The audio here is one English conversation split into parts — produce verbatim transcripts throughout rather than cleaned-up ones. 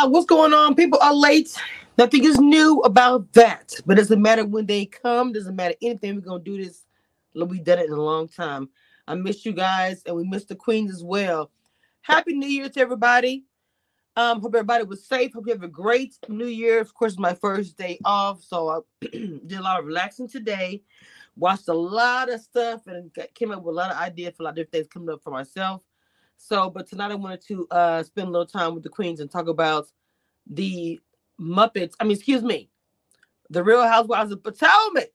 What's going on? People are late. Nothing is new about that. But it doesn't matter when they come. Doesn't matter anything. We're going to do this. We've done it in a long time. I miss you guys. And we miss the queens as well. Happy New Year to everybody. Um, hope everybody was safe. Hope you have a great New Year. Of course, it's my first day off. So I did a lot of relaxing today. Watched a lot of stuff. And got, came up with a lot of ideas for a lot of different things coming up for myself. So, but tonight I wanted to uh, spend a little time with the queens and talk about the Muppets. I mean, excuse me, the Real Housewives of Potomac,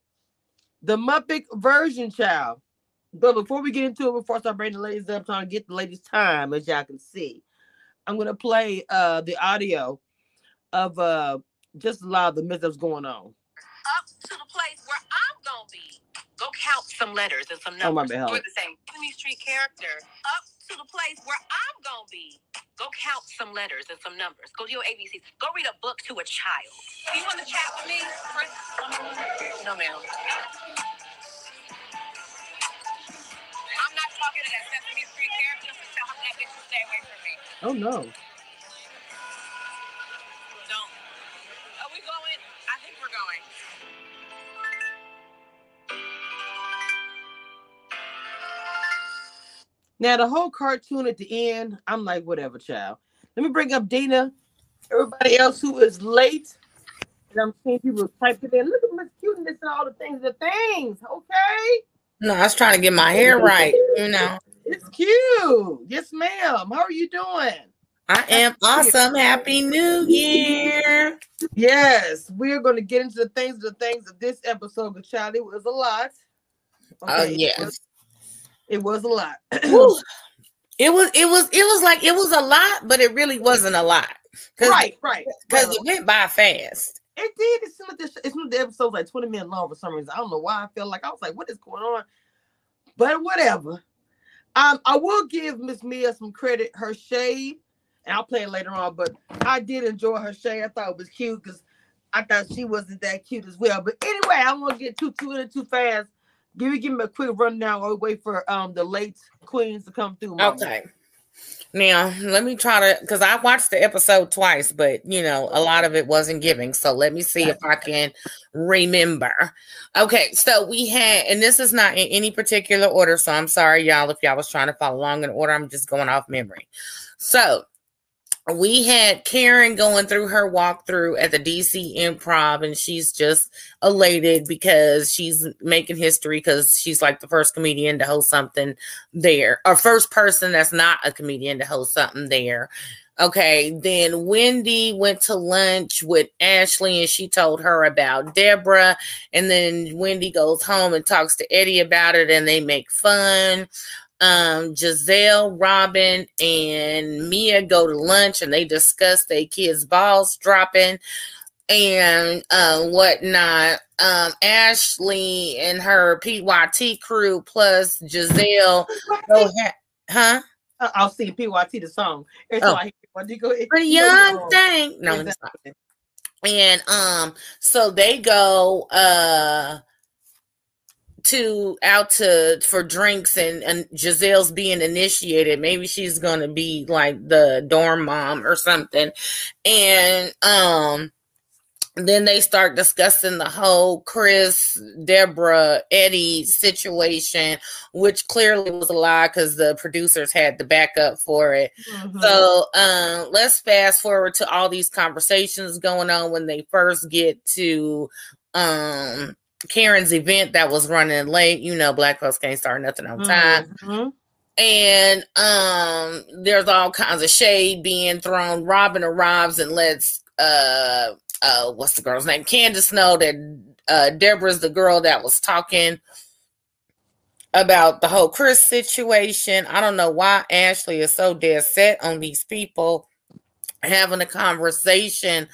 the Muppet version, child. But before we get into it, before I start bringing the ladies up, trying to get the ladies' time, as y'all can see, I'm gonna play uh, the audio of uh, just a lot of the mishaps going on. Up to the place where I'm gonna be. Go count some letters and some numbers. Oh, we're the same Sesame Street character. Up to the place where I'm gonna be. Go count some letters and some numbers. Go do your A B Cs. Go read a book to a child. Do you want to chat with me? No, ma'am. I'm not talking to that Sesame Street character. So tell him that bitch to stay away from me. Oh no. Don't. Are we going? I think we're going. Now, the whole cartoon at the end, I'm like, whatever, child. Let me bring up Dina, everybody else who is late. And I'm seeing people type it in. Look at my cuteness and all the things, the things, okay? No, I was trying to get my hair right, you know. It's cute. Yes, ma'am. How are you doing? I am awesome. Happy New Year. Yes. We're going to get into the things, the things of this episode, but child, it was a lot. Okay, oh, yes. It was a lot. Ooh, it was it was it was like it was a lot, but it really wasn't a lot. Right, right. Because right. It went by fast. It did. It seemed like this it seemed like the episode was like twenty minutes long for some reason. I don't know why I felt like I was like, what is going on? But whatever. Um, I will give Miss Mia some credit, her shade, and I'll play it later on, but I did enjoy her shade. I thought it was cute because I thought she wasn't that cute as well. But anyway, I won't get too too in too fast. Give me, give me a quick rundown while we wait for um the late queens to come through. Mama. Okay. Now, let me try to, because I watched the episode twice, but, you know, a lot of it wasn't giving. So let me see if I can remember. Okay, so we had, and this is not in any particular order, so I'm sorry, y'all, if y'all was trying to follow along in order. I'm just going off memory. So we had Karen going through her walkthrough at the D C Improv, and she's just elated because she's making history because she's like the first comedian to host something there, or first person that's not a comedian to host something there. Okay, then Wendy went to lunch with Ashley, and she told her about Deborah, and then Wendy goes home and talks to Eddie about it, and they make fun. Um, Giselle, Robin, and Mia go to lunch, and they discuss their kids' balls dropping and uh, whatnot. Um, Ashley and her P Y T crew plus Giselle. Go ha- huh? I'll see P Y T the song. It's oh. Like, go ahead. Pretty young thing. No, exactly. And um, so they go uh to out to for drinks, and, and Giselle's being initiated. Maybe she's gonna be like the dorm mom or something. And um then they start discussing the whole Chris, Deborah, Eddie situation, which clearly was a lie because the producers had the backup for it. Mm-hmm. So uh, let's fast forward to all these conversations going on when they first get to um, Karen's event that was running late. You know, Black folks can't start nothing on time. Mm-hmm. And um, there's all kinds of shade being thrown. Robin arrives and lets... Uh, Uh, what's the girl's name? Candace know that uh, Deborah's the girl that was talking about the whole Chris situation. I don't know why Ashley is so dead set on these people having a conversation.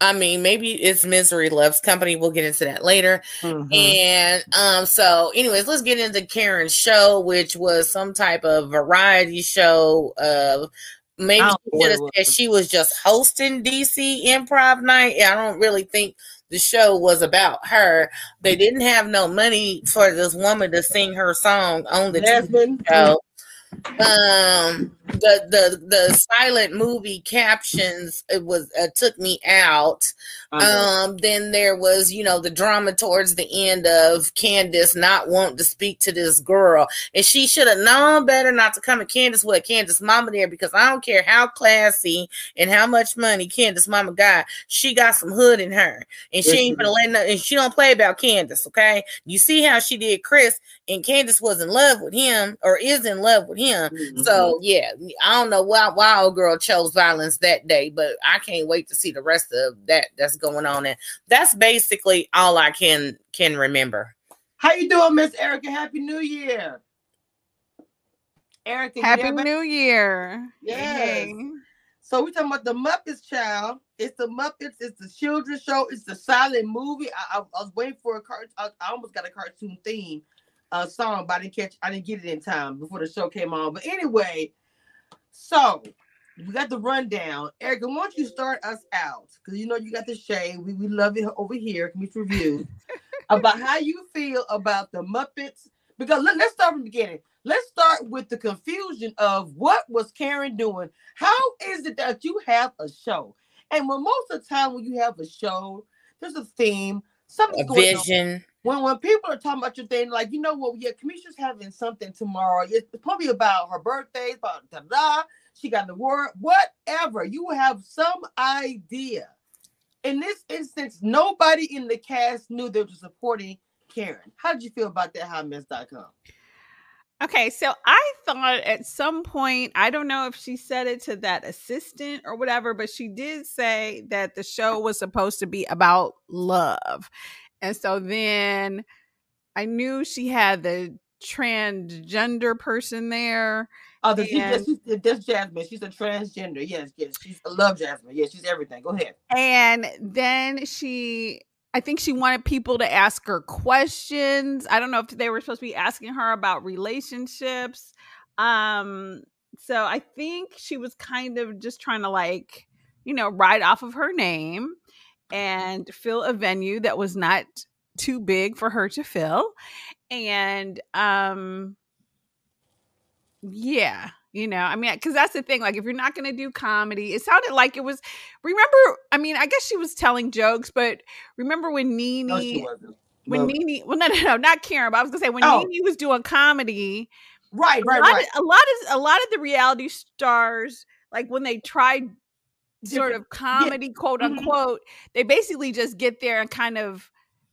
I mean, maybe it's Misery Loves Company. We'll get into that later. Mm-hmm. And um, so anyways, let's get into Karen's show, which was some type of variety show of Maybe she should have said she was just hosting D C Improv Night. I don't really think the show was about her. They didn't have no money for this woman to sing her song on the T V show. Um, the the the silent movie captions it was uh, took me out. Um, then there was you know the drama towards the end of Candace not wanting to speak to this girl, and she should have known better not to come to Candace with Candace mama there, because I don't care how classy and how much money Candace mama got, she got some hood in her, and she ain't gonna let no, and she don't play about Candace. Okay, you see how she did Chris, and Candace was in love with him or is in love with him. him. Mm-hmm. So yeah, I don't know why why old girl chose violence that day, but I can't wait to see the rest of that that's going on. And that's basically all I can can remember. How you doing, Miss Erica? Happy New Year. Erica. Happy New Year. Yes. Yay. So we're talking about the Muppets, child. It's the Muppets, it's the children's show, it's the silent movie. I, I, I was waiting for a cartoon. I, I almost got a cartoon theme. A song, but I didn't catch I didn't get it in time before the show came on. But anyway, so we got the rundown. Erica, why don't you start us out? Because you know you got the shade. We we love it over here. Can we review about how you feel about the Muppets? Because let, let's start from the beginning. Let's start with the confusion of what was Karen doing? How is it that you have a show? And when most of the time when you have a show, there's a theme, something's going on. A vision. When when people are talking about your thing, like, you know what, well, yeah, Kamisha's having something tomorrow. It's probably about her birthday, about da-da, she got an award, whatever. You have some idea. In this instance, nobody in the cast knew they were supporting Karen. How did you feel about that, hot mess dot com? Okay, so I thought at some point, I don't know if she said it to that assistant or whatever, but she did say that the show was supposed to be about love. And so then I knew she had the transgender person there. Oh, the, and, she's, she's, that's Jasmine. She's a transgender. Yes, yes. She's, I love Jasmine. Yes, she's everything. Go ahead. And then she, I think she wanted people to ask her questions. I don't know if they were supposed to be asking her about relationships. Um, so I think she was kind of just trying to like, you know, ride off of her name and fill a venue that was not too big for her to fill. And um yeah, you know, I mean, because that's the thing, like if you're not going to do comedy, it sounded like it was, remember, I mean, I guess she was telling jokes, but remember when Nene, no, she wasn't. when no. Nene, well, no, no, no, not Karen, but I was going to say when oh. Nene was doing comedy, right, right, a lot, right. Of, a lot of, a lot of the reality stars, like when they tried sort of comedy, yeah. quote unquote, mm-hmm. they basically just get there and kind of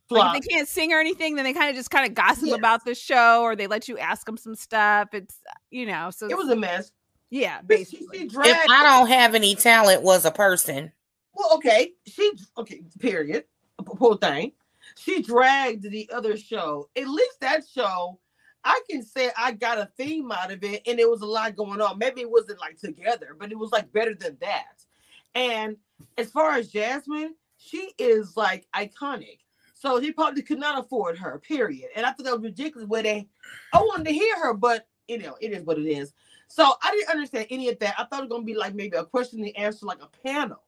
like, if they can't sing or anything, then they kind of just kind of gossip yes. about the show, or they let you ask them some stuff. It's, you know, so it was a mess. Yeah, basically. She, she if I don't have any talent was a person. Well, okay, she okay. Period. Whole thing. She dragged the other show. At least that show, I can say I got a theme out of it, and it was a lot going on. Maybe it wasn't like together, but it was like better than that. And as far as Jasmine, she is like iconic. So he probably could not afford her, period. And I thought that was ridiculous where they, I wanted to hear her, but you know, it is what it is. So I didn't understand any of that. I thought it was going to be like maybe a question and answer, like a panel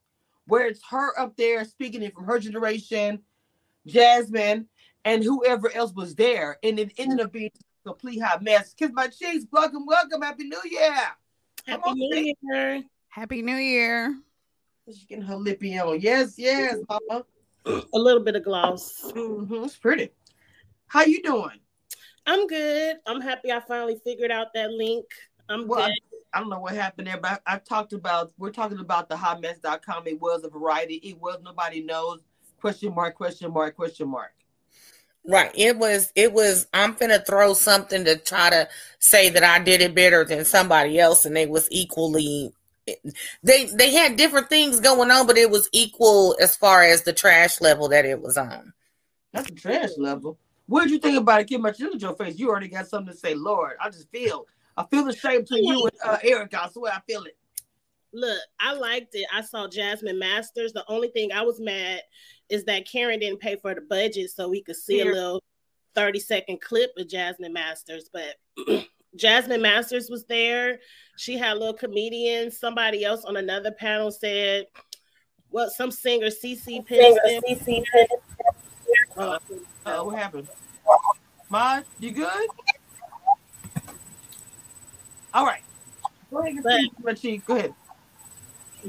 where it's her up there speaking it from her generation, Jasmine, and whoever else was there. And it ended up being a complete hot mess. Kiss my cheeks. Welcome, welcome. Happy New Year. Happy New Year. Happy New Year. She's getting her lippy on. Yes, yes, mama. A little bit of gloss. Mm-hmm. It's pretty. How you doing? I'm good. I'm happy I finally figured out that link. I'm well, good. I, I don't know what happened there, but I, I talked about, we're talking about the hot mess dot com. It was a variety. It was nobody knows. Question mark, question mark, question mark. Right. It was, it was, I'm finna throw something to try to say that I did it better than somebody else. And it was equally, they, they had different things going on, but it was equal as far as the trash level that it was on. That's the trash level. What did you think about it? Get much into your face. You already got something to say, Lord. I just feel, I feel the shame between you and uh, Erica. I swear I feel it. Look, I liked it. I saw Jasmine Masters. The only thing I was mad is that Karen didn't pay for the budget so we could see a little thirty second clip of Jasmine Masters. But Jasmine Masters was there. She had a little comedian. Somebody else on another panel said, well, some singer, C C Penniston. Uh, uh, what happened? Ma, you good? All right. Go ahead. But, Go ahead.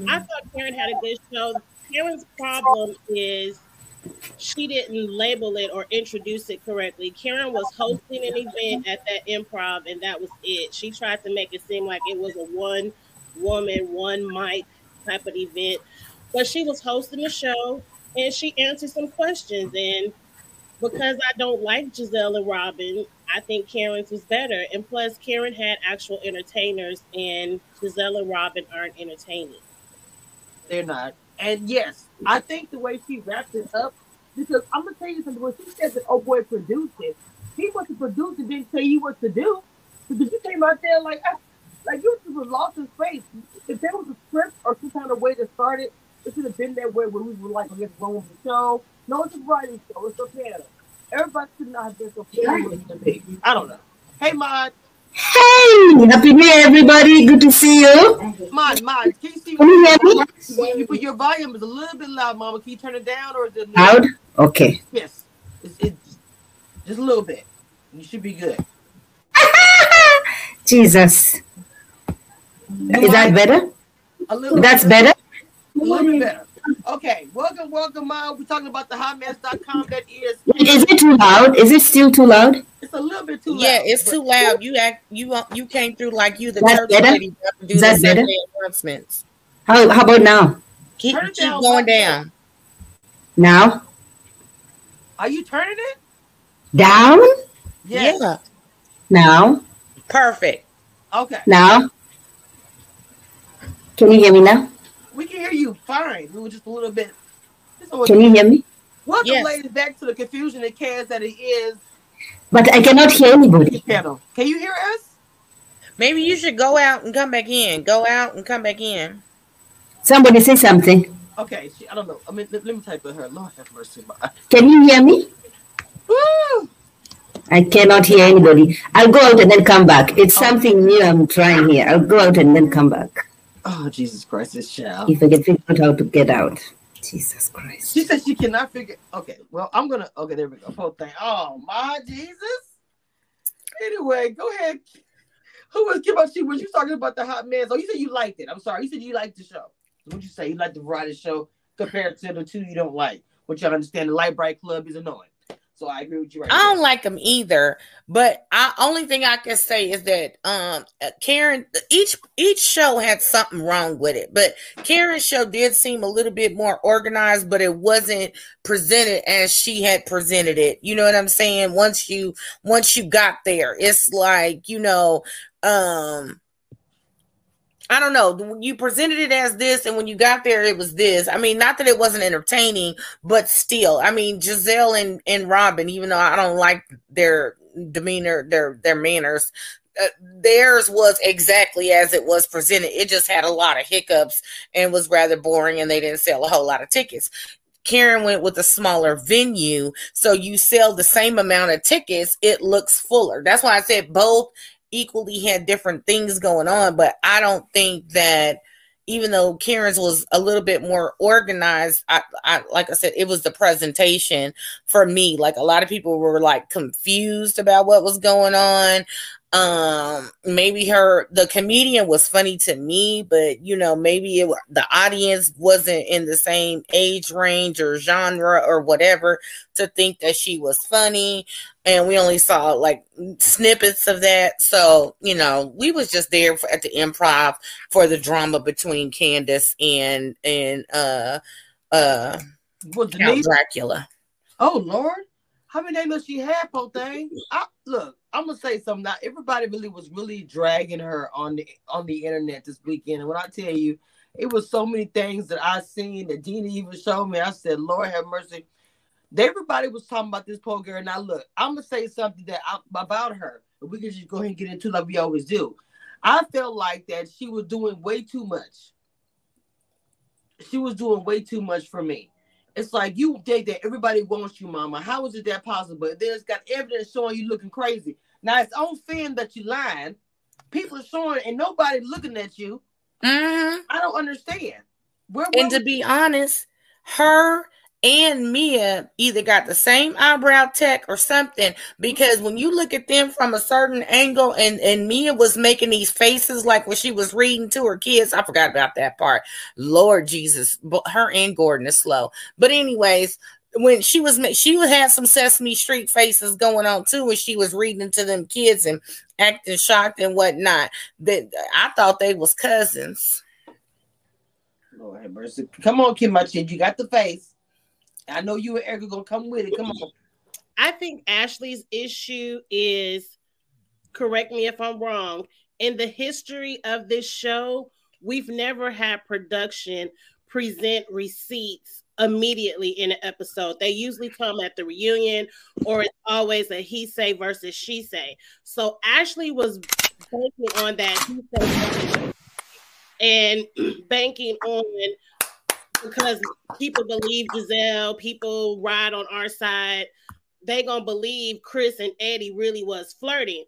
I thought Karen had a good show. Karen's problem is she didn't label it or introduce it correctly. Karen was hosting an event at that improv, and that was it. She tried to make it seem like it was a one-woman, one-mic type of event. But she was hosting the show, and she answered some questions. And because I don't like Giselle and Robin, I think Karen's was better. And plus, Karen had actual entertainers, and Giselle and Robin aren't entertaining. They're not. And yes, I think the way she wrapped it up, because I'm going to tell you something. When she said that, oh boy, produced it, he was the producer, didn't tell you what to do. Because you came out there like, like you just was lost in space. If there was a script or some kind of way to start it, it should have been that way where we were like, I guess going with the show. No, it's a writing show. It's okay. Everybody should not have been so okay. I don't know. Hey, Mod. Hey, happy new year, everybody. Good to see you. Mod, Mod, can you see? Can you hear me? When you put your volume is a little bit loud, Mama. Can you turn it down or is it loud? Loud? Okay. Yes, it's, it's just a little bit. You should be good. Jesus, Mod, is that better? A little. That's better. A little bit better. Okay, welcome, welcome, Mod. We're talking about the hot mess dot com. That is. Is it too loud? Is it still too loud? It's a little bit too loud. Yeah, it's too loud. You act. You you came through like you the church lady. Do that better? Announcements. How how about now? Keep, keep down, going down. Now. Are you turning it down? Yes. Yeah. Now. Perfect. Okay. Now. Can you hear me now? We can hear you fine. We were just a little bit. Can you hear me? Welcome, yes. Ladies, back to the confusion and chaos that it is. But I cannot hear anybody. Can you hear us? Maybe you should go out and come back in. Go out and come back in. Somebody say something. Okay, she, I don't know. I mean, let, let me type with her. Lord have mercy. Can you hear me? Woo! I cannot hear anybody. I'll go out and then come back. It's okay. Something new I'm trying here. I'll go out and then come back. Oh, Jesus Christ, this child. If I can figure out how to get out. Jesus Christ. She said she cannot figure... Okay, well, I'm going to... Okay, there we go. Whole thing. Oh, my Jesus. Anyway, go ahead. Who was... Give up, she was you talking about the hot mess. Oh, you said you liked it. I'm sorry. You said you liked the show. What'd you say? You liked the variety show compared to the two you don't like. Which I understand the Light Bright Club is annoying. So I agree with you right I don't there. Like them either, but I only thing I can say is that um, Karen, each each show had something wrong with it, but Karen's show did seem a little bit more organized, but it wasn't presented as she had presented it. You know what I'm saying? Once you once you got there, it's like, you know, um, I don't know. You presented it as this, and when you got there, it was this. I mean, not that it wasn't entertaining, but still. I mean, Giselle and, and Robin, even though I don't like their demeanor, their, their manners, uh, theirs was exactly as it was presented. It just had a lot of hiccups and was rather boring, and they didn't sell a whole lot of tickets. Karen went with a smaller venue, so you sell the same amount of tickets. It looks fuller. That's why I said both equally had different things going on, but I don't think that even though Karen's was a little bit more organized, I, I like I said, it was the presentation for me. Like, a lot of people were like confused about what was going on. Um, maybe her, the comedian was funny to me, but you know, maybe it, the audience wasn't in the same age range or genre or whatever to think that she was funny. And we only saw like snippets of that. So, you know, we was just there for, at the Improv for the drama between Candace and, and, uh, uh, well, Count Dracula. Oh Lord. How many days does she have, poor thing? I, look, I'm gonna say something. Now, everybody really was really dragging her on the on the internet this weekend, and when I tell you, it was so many things that I seen that Dina even showed me. I said, "Lord have mercy." Everybody was talking about this poor girl. Now, look, I'm gonna say something that I, about her. We can just go ahead and get into like we always do. I felt like that she was doing way too much. She was doing way too much for me. It's like, you did that. Everybody wants you, mama. How is it that possible? There's got evidence showing you looking crazy. Now, it's on film that you're lying. People are showing and nobody looking at you. Mm-hmm. I don't understand. Where, where and to be honest, her and Mia either got the same eyebrow tech or something, because when you look at them from a certain angle, and, and Mia was making these faces like when she was reading to her kids. I forgot about that part. Lord Jesus, her and Gordon is slow. But anyways, when she was, she had some Sesame Street faces going on too when she was reading to them kids and acting shocked and whatnot. That I thought they was cousins. Lord have mercy. Come on, Kimachi, you got the face. I know you and Erica going to come with it. Come on. I think Ashley's issue is, correct me if I'm wrong, in the history of this show, we've never had production present receipts immediately in an episode. They usually come at the reunion, or it's always a he say versus she say. So Ashley was banking on that he say and banking on, because people believe Giselle, people ride on our side, they gonna believe Chris and Eddie really was flirting.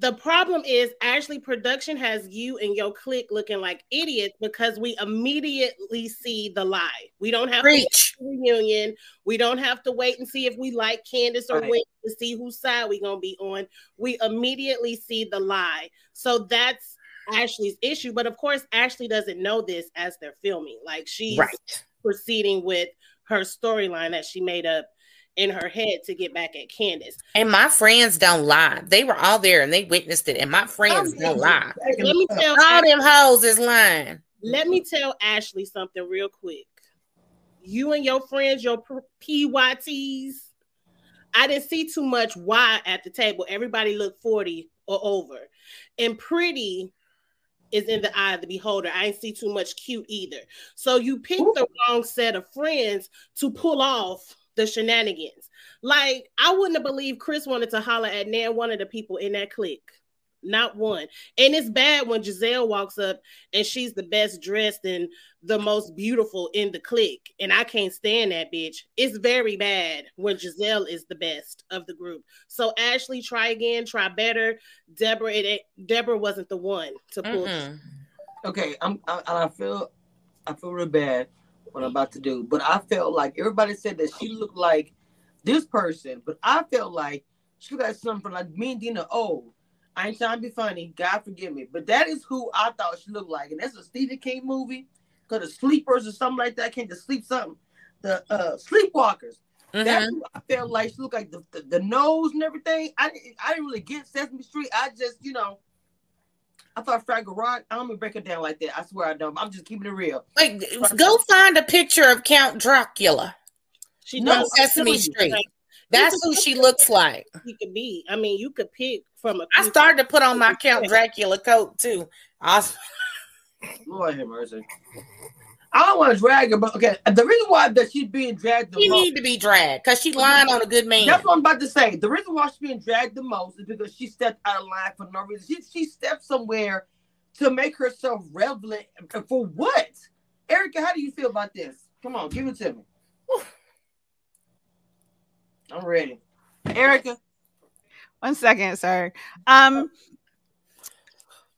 The problem is, Ashley, production has you and your clique looking like idiots, because we immediately see the lie. We don't have Preach. to wait for the reunion. We don't have to wait and see if we like Candace or right. Wendy to see whose side we gonna be on. We immediately see the lie. So that's Ashley's issue. But of course, Ashley doesn't know this as they're filming. Like, she's right. proceeding with her storyline that she made up in her head to get back at Candace. And my friends don't lie. They were all there and they witnessed it. And my friends oh, don't lie. Let me tell all them hoes is lying. Let me tell Ashley something real quick. You and your friends, your P Y Ts, I didn't see too much why at the table. Everybody looked forty or over. And pretty is in the eye of the beholder. I ain't see too much cute either. So you picked Ooh. the wrong set of friends to pull off the shenanigans. Like, I wouldn't have believed Chris wanted to holler at Nan, one of the people in that clique. Not one. And it's bad when Giselle walks up and she's the best dressed and the most beautiful in the clique. And I can't stand that bitch. It's very bad when Giselle is the best of the group. So Ashley, try again, try better. Deborah, it, it, Deborah wasn't the one to pull. Mm-hmm. Okay, I'm. I, I feel, I feel real bad what I'm about to do. But I felt like everybody said that she looked like this person, but I felt like she got something like me and Dina old. I ain't trying to be funny. God forgive me. But that is who I thought she looked like. And that's a Stephen King movie. Because the Sleepers or something like that. Can't just sleep something. The uh, Sleepwalkers. Mm-hmm. That's who I felt like she looked like. The, the, the nose and everything. I didn't, I didn't really get Sesame Street. I just, you know, I thought Fraggle Rock. I don't even break it down like that. I swear I don't. I'm just keeping it real. Wait, go find a picture of Count Dracula. She no, Sesame Street. Like, that's who she looks like. You could be. I mean, you could pick from a. I started to put on my Count Dracula coat too. Awesome. Lord have mercy. I don't want to drag her, but okay. The reason why that she's being dragged the she most. She need to be dragged because she's lying on a good man. That's what I'm about to say. The reason why she's being dragged the most is because she stepped out of line for no reason. She she stepped somewhere to make herself relevant for what? Erica, how do you feel about this? Come on, give it to me. Whew. I'm ready. Erica. One second, sorry. Um,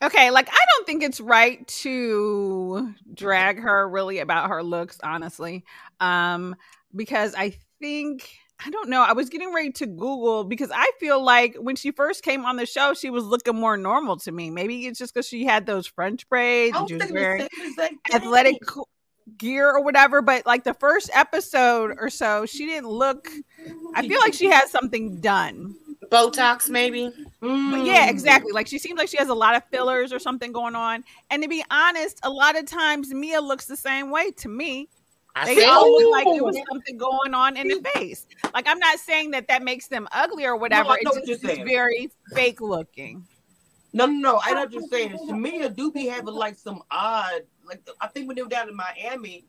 Okay, like I don't think it's right to drag her really about her looks, honestly. Um, because I think I don't know. I was getting ready to Google because I feel like when she first came on the show, she was looking more normal to me. Maybe it's just because she had those French braids and she was wearing like athletic gear or whatever. But like the first episode or so, she didn't look. I feel like she had something done. Botox, maybe. Mm. Yeah, exactly. Like she seems like she has a lot of fillers or something going on. And to be honest, a lot of times Mia looks the same way to me. I they all look like there was something going on in the face. Like I'm not saying that that makes them ugly or whatever. No, it's just, what just very fake looking. No, no, no. I know what you're saying. Shamia do be having like some odd. Like I think when they were down in Miami,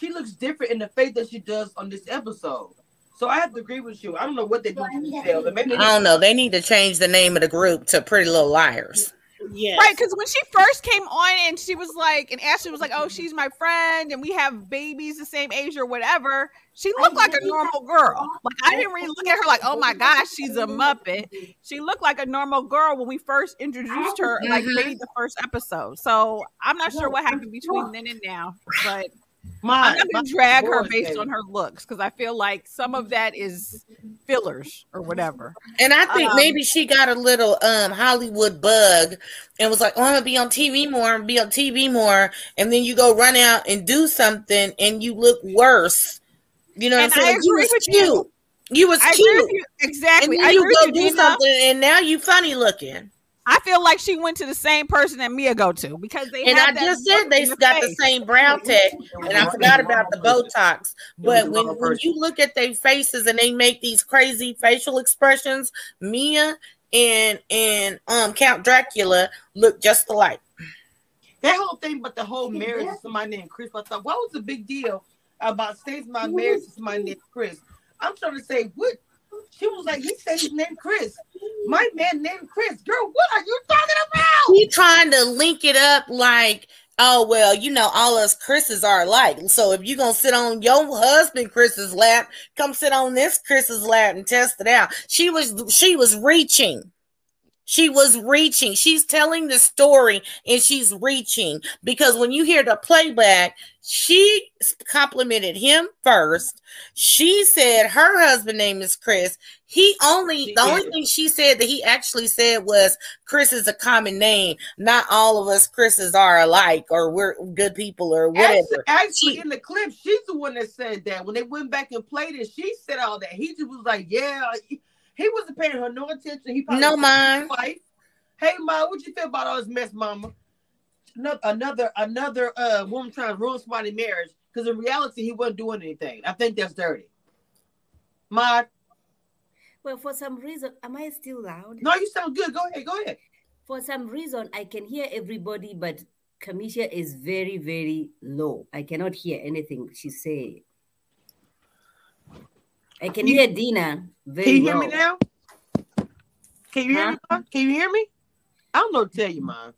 she looks different in the face that she does on this episode. So I have to agree with you. I don't know what they do to themselves. I don't know. They need to change the name of the group to Pretty Little Liars. Yeah. Right, because when she first came on and she was like, and Ashley was like, oh, she's my friend and we have babies the same age or whatever, she looked like a normal girl. Like I didn't really look at her like, oh my gosh, she's a Muppet. She looked like a normal girl when we first introduced her, like mm-hmm. maybe the first episode. So I'm not sure what happened between then and now, but My, I'm not gonna drag her based on her looks because I feel like some of that is fillers or whatever. And I think um, maybe she got a little um Hollywood bug and was like, "Oh, I'm gonna be on T V more, and be on T V more." And then you go run out and do something, and you look worse. You know what I'm saying? Like, you was cute. You, you was I cute. You. Exactly. And then I you go you, do Gina. something, and now you funny looking. I feel like she went to the same person that Mia go to because they and I just said they got the same brow tech, and I forgot about the Botox. But when, when you look at their faces and they make these crazy facial expressions, Mia and and um Count Dracula look just alike. That whole thing, but the whole marriage to somebody named Chris. I thought, what was the big deal about saying my marriage to somebody named Chris? I'm trying to say what. She was like, he said his name Chris. My man named Chris. Girl, what are you talking about? He trying to link it up like, oh, well, you know, all us Chris's are alike. So if you're going to sit on your husband Chris's lap, come sit on this Chris's lap and test it out. She was, she was reaching. She was reaching. She's telling the story and she's reaching. Because when you hear the playback, she complimented him first. She said her husband name is Chris. He only, she the only it. thing she said that he actually said was Chris is a common name. Not all of us Chris's are alike or we're good people or whatever. Actually, actually she, in the clip, she's the one that said that. When they went back and played it, she said all that. He just was like, yeah. He wasn't paying her no attention. He probably no mind. Hey, Ma, what you feel about all this mess, Mama? Another another uh, woman trying to ruin somebody's marriage because in reality he wasn't doing anything. I think that's dirty. Ma. Well, for some reason, am I still loud? No, you sound good. Go ahead. Go ahead. For some reason, I can hear everybody, but Kamisha is very, very low. I cannot hear anything she say. I can you, hear Dina. Very can you hear low. me now? Can you hear huh? me? Can you hear me? I don't know what to tell you, Mom.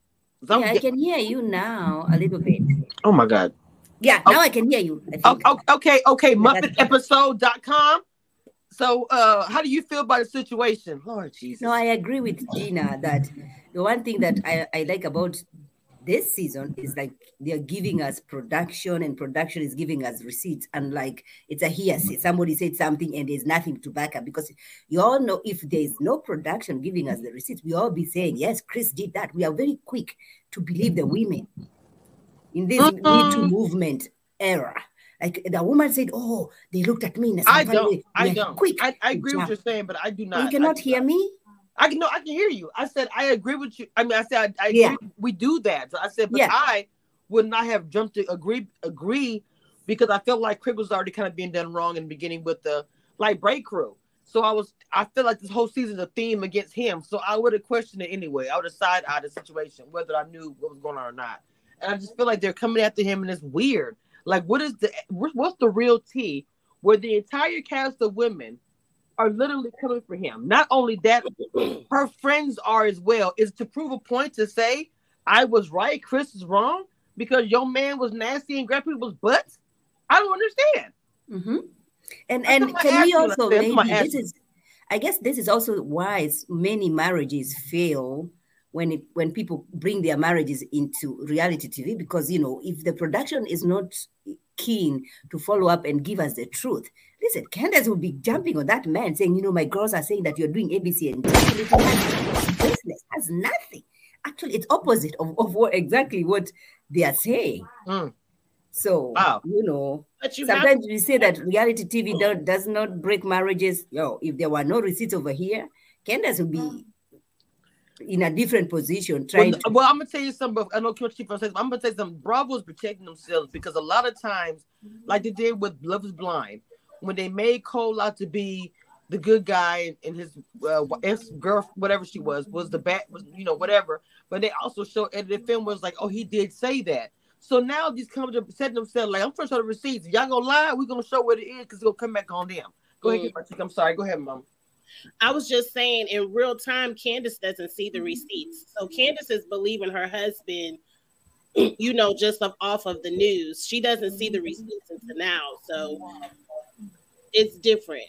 Yeah, I can hear you now a little bit. Oh, my God. Yeah, okay. Now I can hear you. Okay, okay, okay. Muppet episode dot com. So uh, how do you feel about the situation? Lord Jesus. No, I agree with Dina that the one thing that I, I like about this season is like they're giving us production and production is giving us receipts, and like it's a hearsay. Somebody said something and there's nothing to back up, because you all know if there's no production giving us the receipts, we all be saying, yes, Chris did that. We are very quick to believe the women in this uh-huh. Me Too movement era. Like the woman said, oh, they looked at me in a I don't, way. I don't. Quick I, I agree with what you're saying, but I do not. You cannot I hear not. me? I can no, I can hear you. I said I agree with you. I mean, I said I, I yeah. agree, we do that. So I said, but yeah. I would not have jumped to agree agree because I felt like Chris was already kind of being done wrong in the beginning with the like breakthrough. So I was I feel like this whole season is a theme against him. So I would have questioned it anyway. I would have side eyed the situation, whether I knew what was going on or not. And I just feel like they're coming after him and it's weird. Like, what is the what's the real tea where the entire cast of women are literally coming for him? Not only that, her friends are as well. Is to prove a point to say I was right, Chris is wrong because your man was nasty and grabbed people's butts. I don't understand. Mm-hmm. And that's and can we also maybe this is, I guess this is also why many marriages fail when it, when people bring their marriages into reality T V, because, you know, if the production is not keen to follow up and give us the truth, listen, Candace would be jumping on that man saying, you know, my girls are saying that you're doing A B C and business has nothing. Actually, it's opposite of, of what exactly what they are saying. Mm. So, wow. you know, you sometimes we say that reality T V do, does not break marriages. Yo, if there were no receipts over here, Candace would be in a different position trying well, to... Well, I'm going to tell you something. I know Coach Chief, I'm going to tell you something. Bravo's protecting themselves because a lot of times, like they did with Love Is Blind, when they made Cole out to be the good guy and his uh, ex-girl, whatever she was, was the bad, was, you know, whatever. But they also showed edited film was like, oh, he did say that. So now these companies are setting themselves like, I'm first on the receipts. Y'all gonna lie? We're gonna show what it is because it's gonna come back on them. Go mm. ahead, I'm sorry. Go ahead, Mom. I was just saying, in real time, Candace doesn't see the receipts. So Candace is believing her husband, you know, just off of the news. She doesn't see the receipts until now. So it's different.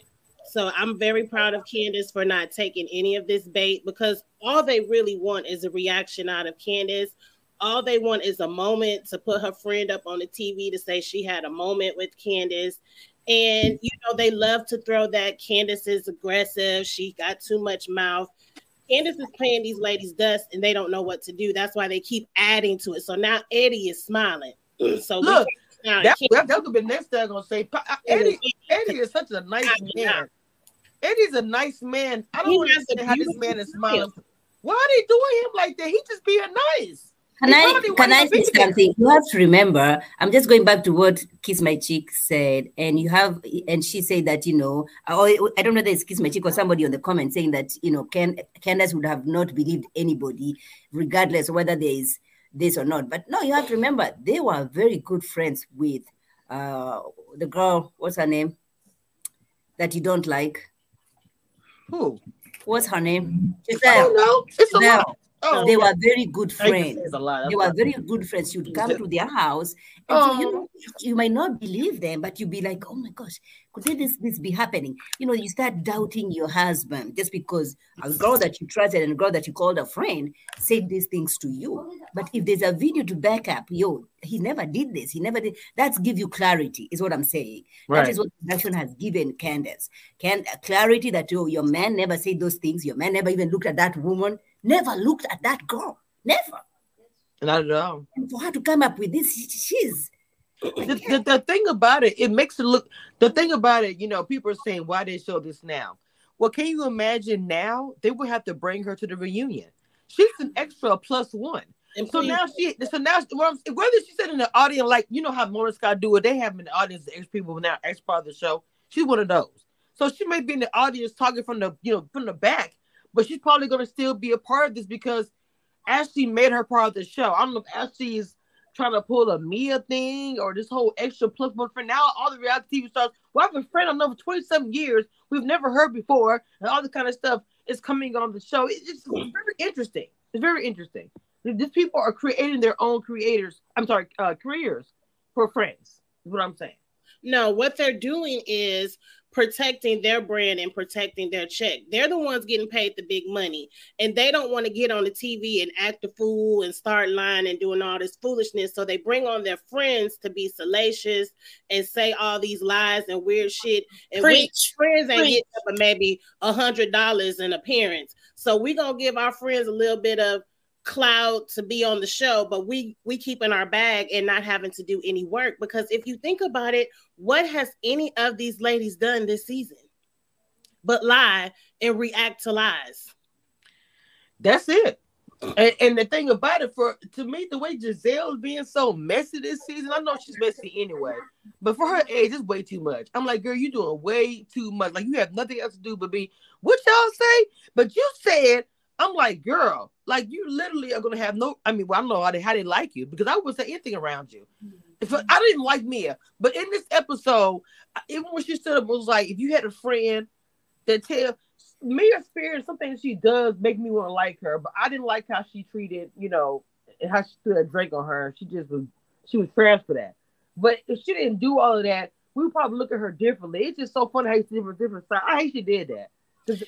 So I'm very proud of Candace for not taking any of this bait, because all they really want is a reaction out of Candace. All they want is a moment to put her friend up on the T V to say she had a moment with Candace. And, you know, they love to throw that Candace is aggressive. She got too much mouth. Candace is playing these ladies dust and they don't know what to do. That's why they keep adding to it. So now Eddie is smiling. So look, that, that, that could be next thing I'm going to say. Eddie, Eddie is such a nice man. Eddie's a nice man. I don't understand how this man is smiling. Why are they doing him like that? He just being nice. Can I, can I say something? You have to remember, I'm just going back to what Kiss My Cheek said, and you have, and she said that, you know, I, I don't know if it's Kiss My Cheek or somebody on the comment saying that, you know, Ken, Candace would have not believed anybody, regardless whether there is this or not. But no, you have to remember, they were very good friends with uh, the girl, what's her name, that you don't like? Who? What's her name? I don't know. It's a lot. Oh, they okay. were very good friends. They okay. were very good friends. You'd come to their house, and oh. so, you know, you might not believe them, but you'd be like, "Oh my gosh, could this this be happening?" You know, you start doubting your husband just because a girl that you trusted and a girl that you called a friend said these things to you. But if there's a video to back up, yo, he never did this. He never did. That's give you clarity, is what I'm saying. Right. That is what production has given Candace. Can clarity that yo, your man never said those things. Your man never even looked at that woman. Never looked at that girl. Never. Not at all. And for her to come up with this, she's... The, the, the thing about it, it makes it look... The thing about it, you know, people are saying, why they show this now? Well, can you imagine now? They would have to bring her to the reunion. She's an extra plus one. And so now she... So now, whether she said in the audience, like, you know how Morris Scott do it, they have in the audience, the ex-people now, ex-part of the show. She's one of those. So she may be in the audience talking from the, you know, from the back, but she's probably going to still be a part of this because Ashley made her part of the show. I don't know if Ashley is trying to pull a Mia thing or this whole extra plus one. For now, all the reality T V stars, well, I've been a friend on over twenty-seven years. We've never heard before. And all the kind of stuff is coming on the show. It's, it's very interesting. It's very interesting. These people are creating their own creators. I'm sorry, uh, careers for friends. Is what I'm saying. No, what they're doing is protecting their brand and protecting their check. They're the ones getting paid the big money, and they don't want to get on the T V and act a fool and start lying and doing all this foolishness. So they bring on their friends to be salacious and say all these lies and weird shit. And we friends ain't getting up but maybe a hundred dollars in appearance. So we're gonna give our friends a little bit of cloud to be on the show, but we we keep in our bag and not having to do any work. Because if you think about it, what has any of these ladies done this season but lie and react to lies? That's it. And, and the thing about it, for to me, the way Giselle's being so messy this season, I know she's messy anyway, but for her age, it's way too much. I'm like, girl, you're doing way too much. Like, you have nothing else to do but be what y'all say. But you said, I'm like, girl, like, you literally are going to have no, I mean, well, I don't know how they, how they like you, because I wouldn't say anything around you. If I, I didn't like Mia, but in this episode, even when she stood up, it was like, if you had a friend that tell, Mia's spirit, something she does make me want to like her, but I didn't like how she treated, you know, how she stood a drink on her. She just was, she was trash for that. But if she didn't do all of that, we would probably look at her differently. It's just so funny how you see her different side. I hate she did that.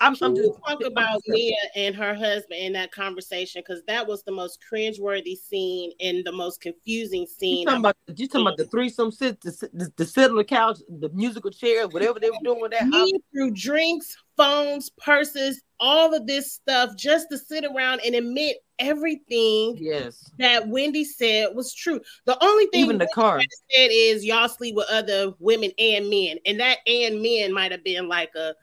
I'm, I'm just talking about Mia and her husband in that conversation, because that was the most cringeworthy scene and the most confusing scene. You talking about, you talking about the threesome, sit, the, the, the settler couch, the musical chair, whatever they were doing with that. Me through drinks, phones, purses, all of this stuff, just to sit around and admit everything yes. that Wendy said was true. The only thing even the car said is y'all sleep with other women and men, and that and men might have been like a,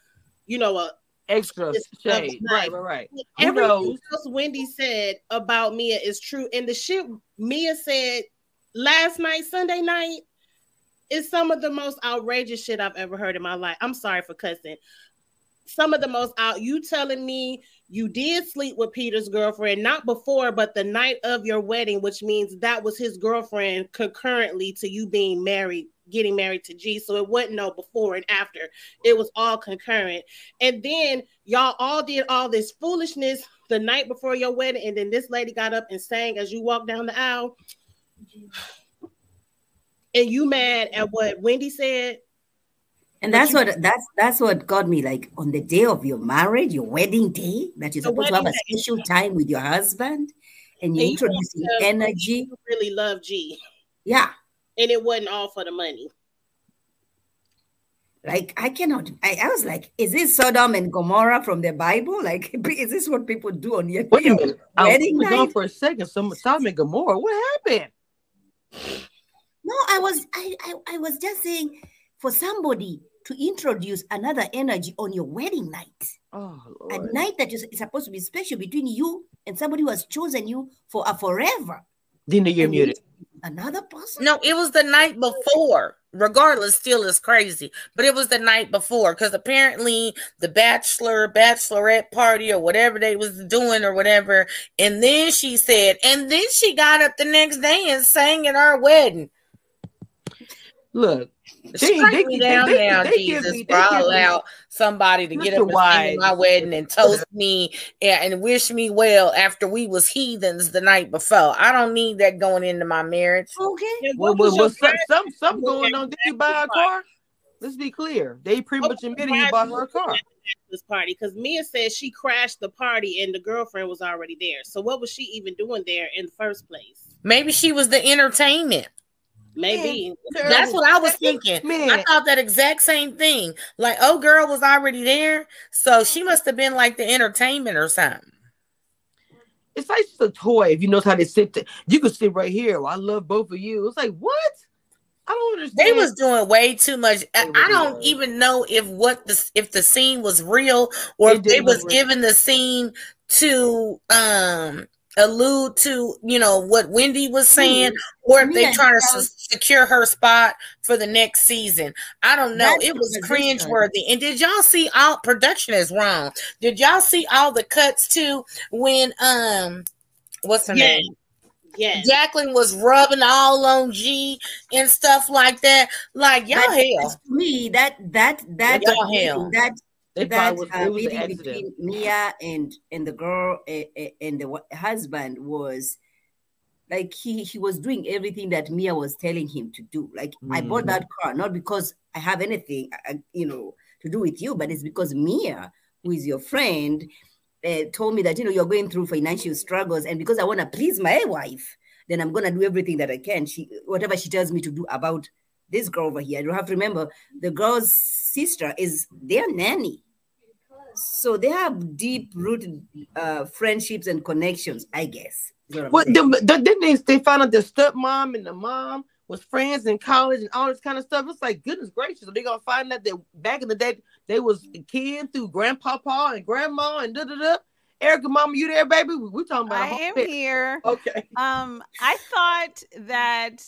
you know, a extra shade, right, right, right. Everything else Wendy said about Mia is true, and the shit Mia said last night, Sunday night, is some of the most outrageous shit I've ever heard in my life. I'm sorry for cussing. Some of the most out. You telling me you did sleep with Peter's girlfriend, not before, but the night of your wedding, which means that was his girlfriend concurrently to you being married, getting married to G. So it wasn't no before and after. It was all concurrent. And then y'all all did all this foolishness the night before your wedding. And then this lady got up and sang as you walked down the aisle. And you mad at what Wendy said? And that's you, what that's that's what got me. Like on the day of your marriage, your wedding day, that you're supposed to have a special day. time with your husband, and you're and introducing you love, energy. You really love G. Yeah. And it wasn't all for the money. Like I cannot. I, I was like, is this Sodom and Gomorrah from the Bible? Like, is this what people do on your Wait a minute. wedding I was night? For a second, some Sodom and Gomorrah. What happened? No, I was I I, I was just saying for somebody to introduce another energy on your wedding night. Oh, Lord. A night that is supposed to be special between you and somebody who has chosen you for a forever. Dina, you're and muted. Another person? No, it was the night before. Regardless, still is crazy. But it was the night before, because apparently the bachelor, bachelorette party or whatever they was doing or whatever. And then she said, and then she got up the next day and sang at our wedding. Look. They, they, me down they, now, they, they Jesus, me, for I allow somebody to Mister get up and sing at my wedding and toast me and, and wish me well after we was heathens the night before. I don't need that going into my marriage. Okay. Well, well, well some, some, some going on. Did you buy a car? Let's be clear. They pretty much admitted you bought her a car. This party, because Mia said she crashed the party and the girlfriend was already there. So what was she even doing there in the first place? Maybe she was the entertainment. Maybe man, that's what I was thinking. Man. I thought that exact same thing. Like, oh, girl was already there, so she must have been like the entertainment or something. It's like just a toy. If you notice how they sit, there. You could sit right here. Well, I love both of you. It's like what? I don't understand. They was doing way too much. I, I don't even know if what the if the scene was real or it if they was real. Giving the scene to um. allude to, you know, what Wendy was saying, or if they try to secure her spot for the next season. I don't know. It was cringeworthy. And did y'all see all production is wrong? Did y'all see all the cuts too? When um, what's her name? Yeah, Jacqueline was rubbing all on G and stuff like that. Like y'all hell. Me that that that that. They that was, uh, meeting between Mia and and the girl and, and the husband was like he he was doing everything that Mia was telling him to do. Like mm-hmm. I bought that car not because I have anything uh, you know to do with you, but it's because Mia, who is your friend, uh, told me that you know you're going through financial struggles, and because I want to please my wife, then I'm gonna do everything that I can. She whatever she tells me to do about this girl over here. You have to remember the girl's sister is their nanny. So they have deep-rooted uh, friendships and connections, I guess. Well, the, the, then they, they found out the stepmom and the mom was friends in college and all this kind of stuff. It's like, goodness gracious, are they going to find out that back in the day they was kids through grandpapa and grandma and da-da-da? Erica, mama, you there, baby? We're talking about I am bit. Here. Okay. Um, I thought that...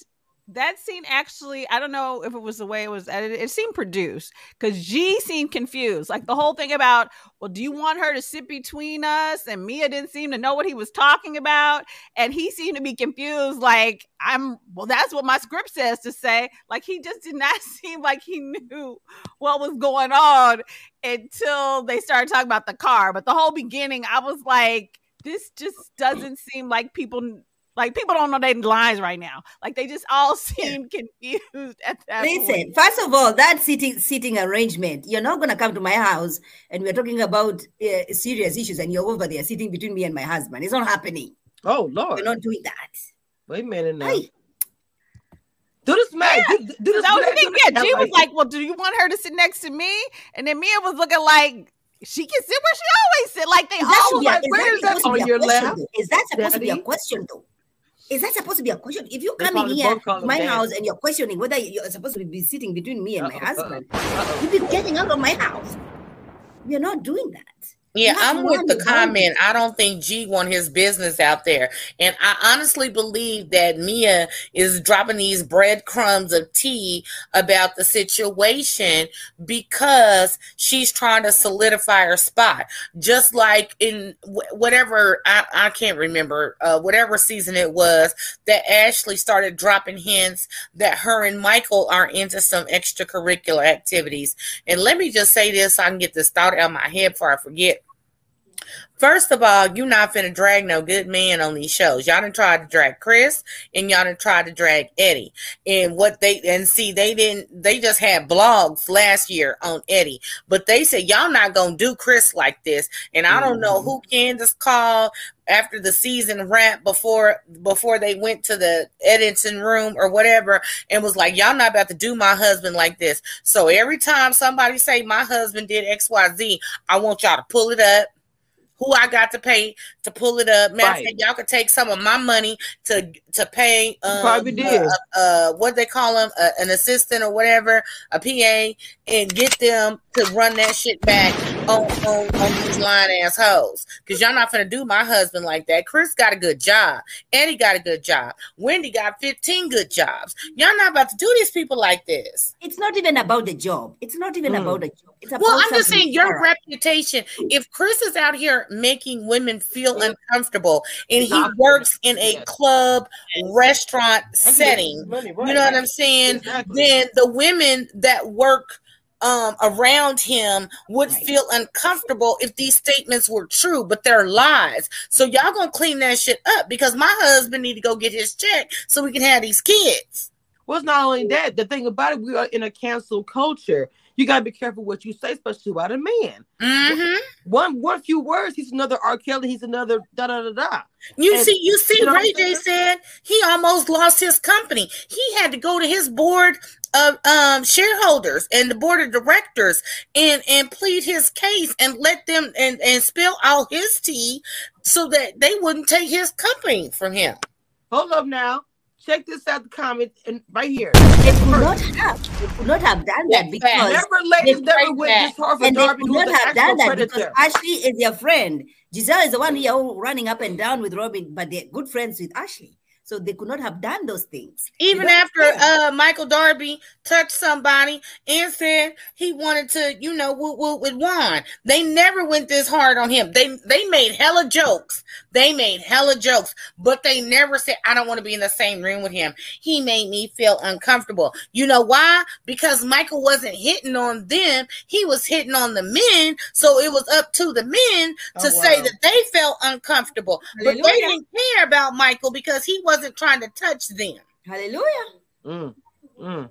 That scene actually, I don't know if it was the way it was edited. It seemed produced because G seemed confused. Like the whole thing about, well, do you want her to sit between us? And Mia didn't seem to know what he was talking about. And he seemed to be confused. Like, I'm, well, that's what my script says to say. Like, he just did not seem like he knew what was going on until they started talking about the car. But the whole beginning, I was like, this just doesn't seem like people Like, people don't know their lines right now. Like, they just all seem confused at that Listen, point. First of all, that seating, seating arrangement, you're not going to come to my house and we're talking about uh, serious issues and you're over there sitting between me and my husband. It's not happening. Oh, Lord. We're not doing that. Wait a minute now. Hey. Do this man. Yeah. Do, do this so man. She, yeah, she was like, well, do you want her to sit next to me? And then Mia was looking like, she can sit where she always sit. Like, they always like, where is that on your lap? Is that supposed to be a question, though? Is that supposed to be a question? If you come in here to my house and you're questioning whether you're supposed to be sitting between me and my husband, you'd be getting out of my house. You're not doing that. Yeah, I'm with the comment. I don't think G won his business out there. And I honestly believe that Mia is dropping these breadcrumbs of tea about the situation because she's trying to solidify her spot. Just like in whatever, I, I can't remember, uh, whatever season it was, that Ashley started dropping hints that her and Michael are into some extracurricular activities. And let me just say this so I can get this thought out of my head before I forget. First of all, you're not finna drag no good man on these shows. Y'all done tried to drag Chris and y'all done tried to drag Eddie. And what they and see, they didn't they just had blogs last year on Eddie. But they said y'all not gonna do Chris like this. And I don't know who Candace called after the season wrap before before they went to the editing room or whatever and was like, y'all not about to do my husband like this. So every time somebody say my husband did X Y Z, I want y'all to pull it up. Who I got to pay to pull it up? Man, right. Said, y'all could take some of my money to to pay. Um, probably did. Uh, uh, what they call them, uh, an assistant or whatever, a P A, and get them to run that shit back on on, on these lying assholes. Because y'all not finna do my husband like that. Chris got a good job. Eddie got a good job. Wendy got fifteen good jobs. Y'all not about to do these people like this. It's not even about the job. It's not even mm. about a job. It's about well, I'm just saying your reputation. If Chris is out here making women feel uncomfortable and he works in a club restaurant setting, you know what I'm saying, exactly. Then the women that work um around him would feel uncomfortable if these statements were true, but they're lies. So y'all gonna clean that shit up because my husband need to go get his check so we can have these kids. Well, it's not only that, the thing about it, we are in a cancel culture. You got to be careful what you say, especially about a man. Mm-hmm. One, one few words, he's another R. Kelly, he's another da-da-da-da. You and, see, you see, you know, Ray J said he almost lost his company. He had to go to his board of um, shareholders and the board of directors and, and plead his case and let them and, and spill all his tea so that they wouldn't take his company from him. Hold up now. Check this out, the comment and right here. They could not have, they could not have done that because never ladies never witnessed Harvard Darby. They could not have done that because Ashley is their friend. Giselle is the one here running up and down with Robin, but they're good friends with Ashley. So they could not have done those things. Even after uh, Michael Darby touched somebody and said he wanted to, you know, woo woo with Juan. They never went this hard on him. They they made hella jokes. They made hella jokes, but they never said, I don't want to be in the same room with him. He made me feel uncomfortable. You know why? Because Michael wasn't hitting on them. He was hitting on the men. So it was up to the men to oh, wow. say that they felt uncomfortable. Hallelujah. But they didn't care about Michael because he wasn't Wasn't trying to touch them. Hallelujah. Mm, mm.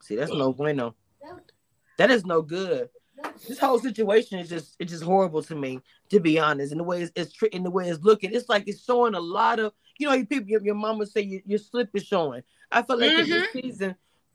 See, that's no bueno. That is no good. This whole situation is just it's just horrible to me, to be honest. And the way it's, it's in the way it's looking, it's like it's showing a lot of, you know, you people. Your, your mama say your, your slip is showing. I feel like mm-hmm. in this season,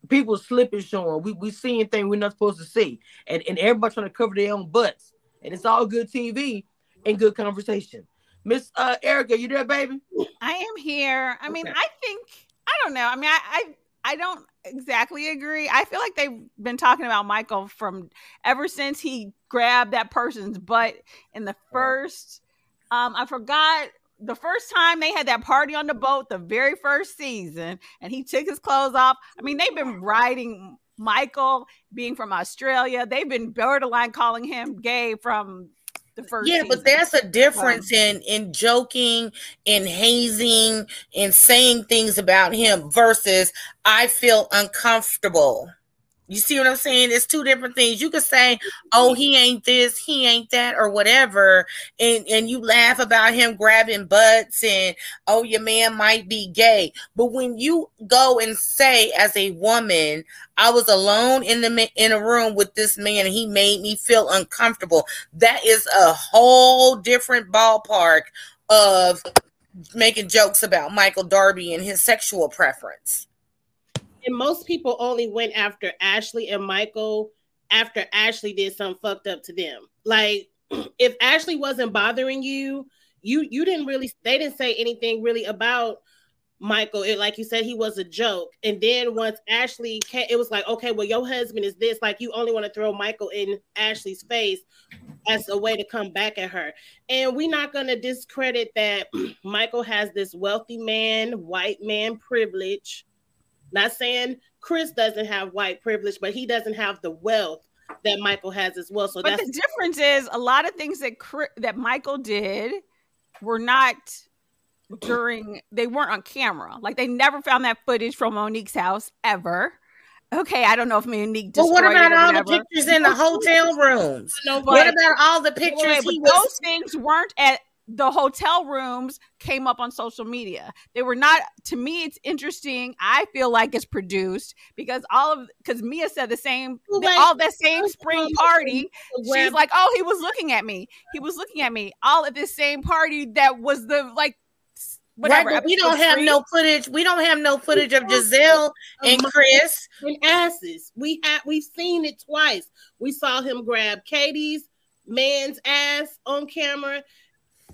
people's slip is showing. We we seeing things we're not supposed to see, and and everybody trying to cover their own butts. And it's all good T V and good conversation. Miss uh, Erica, you there, baby? I am here. I mean, okay. I think, I don't know. I mean, I, I I don't exactly agree. I feel like they've been talking about Michael from ever since he grabbed that person's butt in the first, um, I forgot, the first time they had that party on the boat, the very first season, and he took his clothes off. I mean, they've been riding Michael being from Australia. They've been borderline calling him gay from the first yeah, season. But there's a difference um, in in joking and hazing and saying things about him versus I feel uncomfortable. You see what I'm saying? It's two different things. You could say, oh, he ain't this, he ain't that, or whatever, and, and you laugh about him grabbing butts and, oh, your man might be gay. But when you go and say, as a woman, I was alone in the in a room with this man and he made me feel uncomfortable, that is a whole different ballpark of making jokes about Michael Darby and his sexual preference. And most people only went after Ashley and Michael after Ashley did something fucked up to them. Like, if Ashley wasn't bothering you, you you didn't really, they didn't say anything really about Michael. It, like you said, he was a joke. And then once Ashley came, it was like, okay, well, your husband is this. Like, you only want to throw Michael in Ashley's face as a way to come back at her. And we're not going to discredit that Michael has this wealthy man, white man privilege. Not saying Chris doesn't have white privilege, but he doesn't have the wealth that Michael has as well. So, but that's- the difference is a lot of things that Chris, that Michael did were not during, they weren't on camera. Like, they never found that footage from Monique's house ever. Okay, I don't know if Monique destroyed it. Well, what about all the pictures in the hotel rooms? No, what about all the pictures? Wait, he was- those things weren't at. The hotel rooms came up on social media. They were not, to me, it's interesting. I feel like it's produced because all of, because Mia said the same, the, all that same spring party. She's like, oh, he was looking at me. He was looking at me. All at this same party that was the, like, whatever. Right, we don't have no footage. We don't have no footage of Giselle and Chris. And asses. We have, we've seen it twice. We saw him grab Katie's man's ass on camera.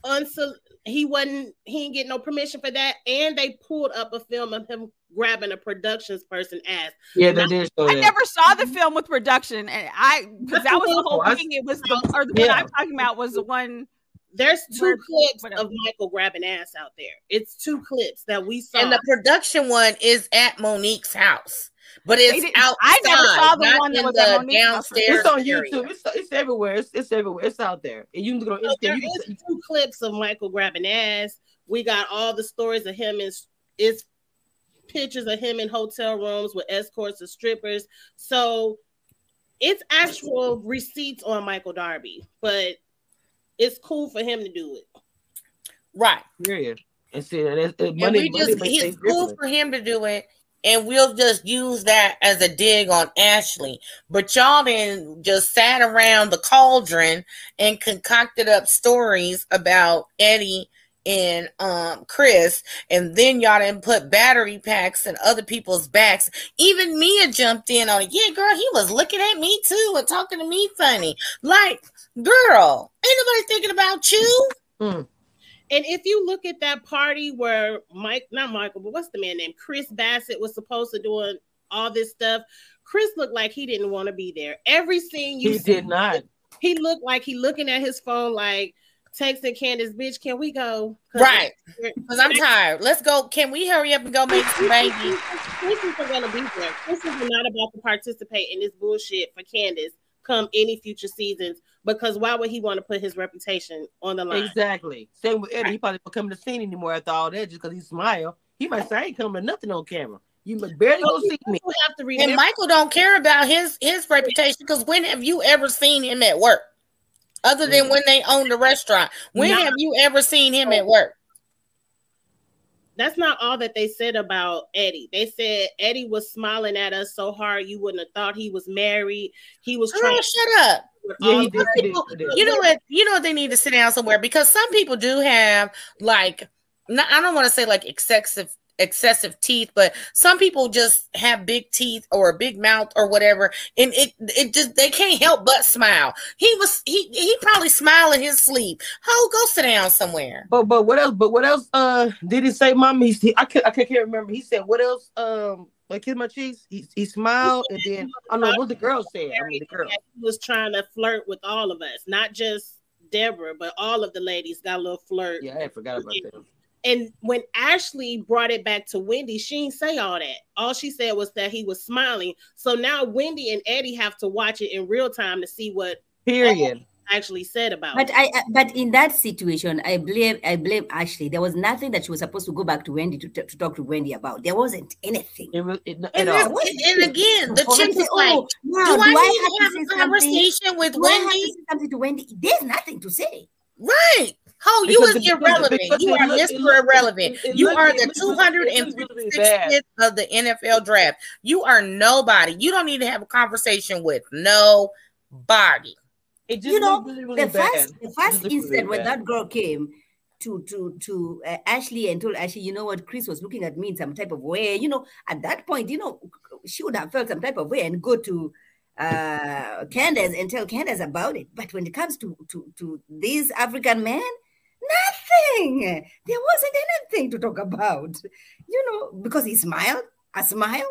Unsol- he wasn't, he didn't get no permission for that, and they pulled up a film of him grabbing a productions person ass. Yeah, they did. I, I never saw the film with production, and I because that was the whole thing. It was the, or the yeah. one I'm talking about was the one. There's two where, clips whatever. of Michael grabbing ass out there. It's two clips that we saw, and the production one is at Monique's house, but it's out. I never saw the one that was at Monique's downstairs. It's on YouTube. It's, it's everywhere. It's, it's everywhere. It's out there. And you can go. So there is two clips of Michael grabbing ass. We got all the stories of him. It's it's pictures of him in hotel rooms with escorts and strippers. So it's actual receipts on Michael Darby, but it's cool for him to do it. Right. Yeah. And see, that's, that's money, and we just, money it's cool different. for him to do it. And we'll just use that as a dig on Ashley. But y'all then just sat around the cauldron and concocted up stories about Eddie and um, Chris. And then y'all done put battery packs in other people's backs. Even Mia jumped in on it. Yeah, girl, he was looking at me too and talking to me funny. Like, girl, ain't nobody thinking about you. Mm. And if you look at that party where Mike, not Michael, but what's the man named? Chris Bassett was supposed to doing all this stuff. Chris looked like he didn't want to be there. Every scene you he see, did not. He looked like he looking at his phone, like texting Candace, bitch, can we go? Cause right. Because I'm tired. Let's go. Can we hurry up and go make some babies? Chris isn't going to be there. Chris is not about to participate in this bullshit for Candace come any future seasons, because why would he want to put his reputation on the line? Exactly. Same with Eddie. Right. He probably won't come to the scene anymore after all that just because he smiled. He might say, I ain't coming to nothing on camera. You barely go see me. Have to remember- and Michael don't care about his, his reputation, because when have you ever seen him at work? Other than when they own the restaurant. When not- have you ever seen him at work? That's not all that they said about Eddie. They said Eddie was smiling at us so hard you wouldn't have thought he was married. He was trying. Oh, shut up. Yeah, he did, people, he did, he did. You know what? You know what? They need to sit down somewhere, because some people do have, like, not, I don't want to say like excessive excessive teeth, but some people just have big teeth or a big mouth or whatever, and it it just they can't help but smile. He was he he probably smiled in his sleep. Ho, go sit down somewhere. But but what else? But what else? Uh, did he say, "Mommy"? He, I can't I can't remember. He said, "What else?" Um, like, kiss my cheeks. He he smiled, and then I don't know what the girl said. I mean, the girl he was trying to flirt with all of us, not just Deborah, but all of the ladies got a little flirt. Yeah, I forgot about that. And when Ashley brought it back to Wendy, she didn't say all that. All she said was that he was smiling. So now Wendy and Eddie have to watch it in real time to see what period actually said about but it. I, I but in that situation, I blame I blame Ashley. There was nothing that she was supposed to go back to Wendy to, t- to talk to Wendy about. There wasn't anything. It, it, it, and, all. and again, the chick was like, oh, no, do, do I need to have a conversation with do Wendy? I have to say something to Wendy? There's nothing to say. Right. Oh, you is irrelevant. You are Mister Irrelevant. You are the two hundred fifty-sixth of the N F L draft. You are nobody. You don't need to have a conversation with nobody. It just you know, really, really the bad. first, the first incident really when that girl came to to to uh, Ashley and told Ashley, you know what, Chris was looking at me in some type of way. You know, at that point, you know, she would have felt some type of way and go to uh, Candace and tell Candace about it. But when it comes to to to these African men, nothing. There wasn't anything to talk about. You know, because he smiled, a smile,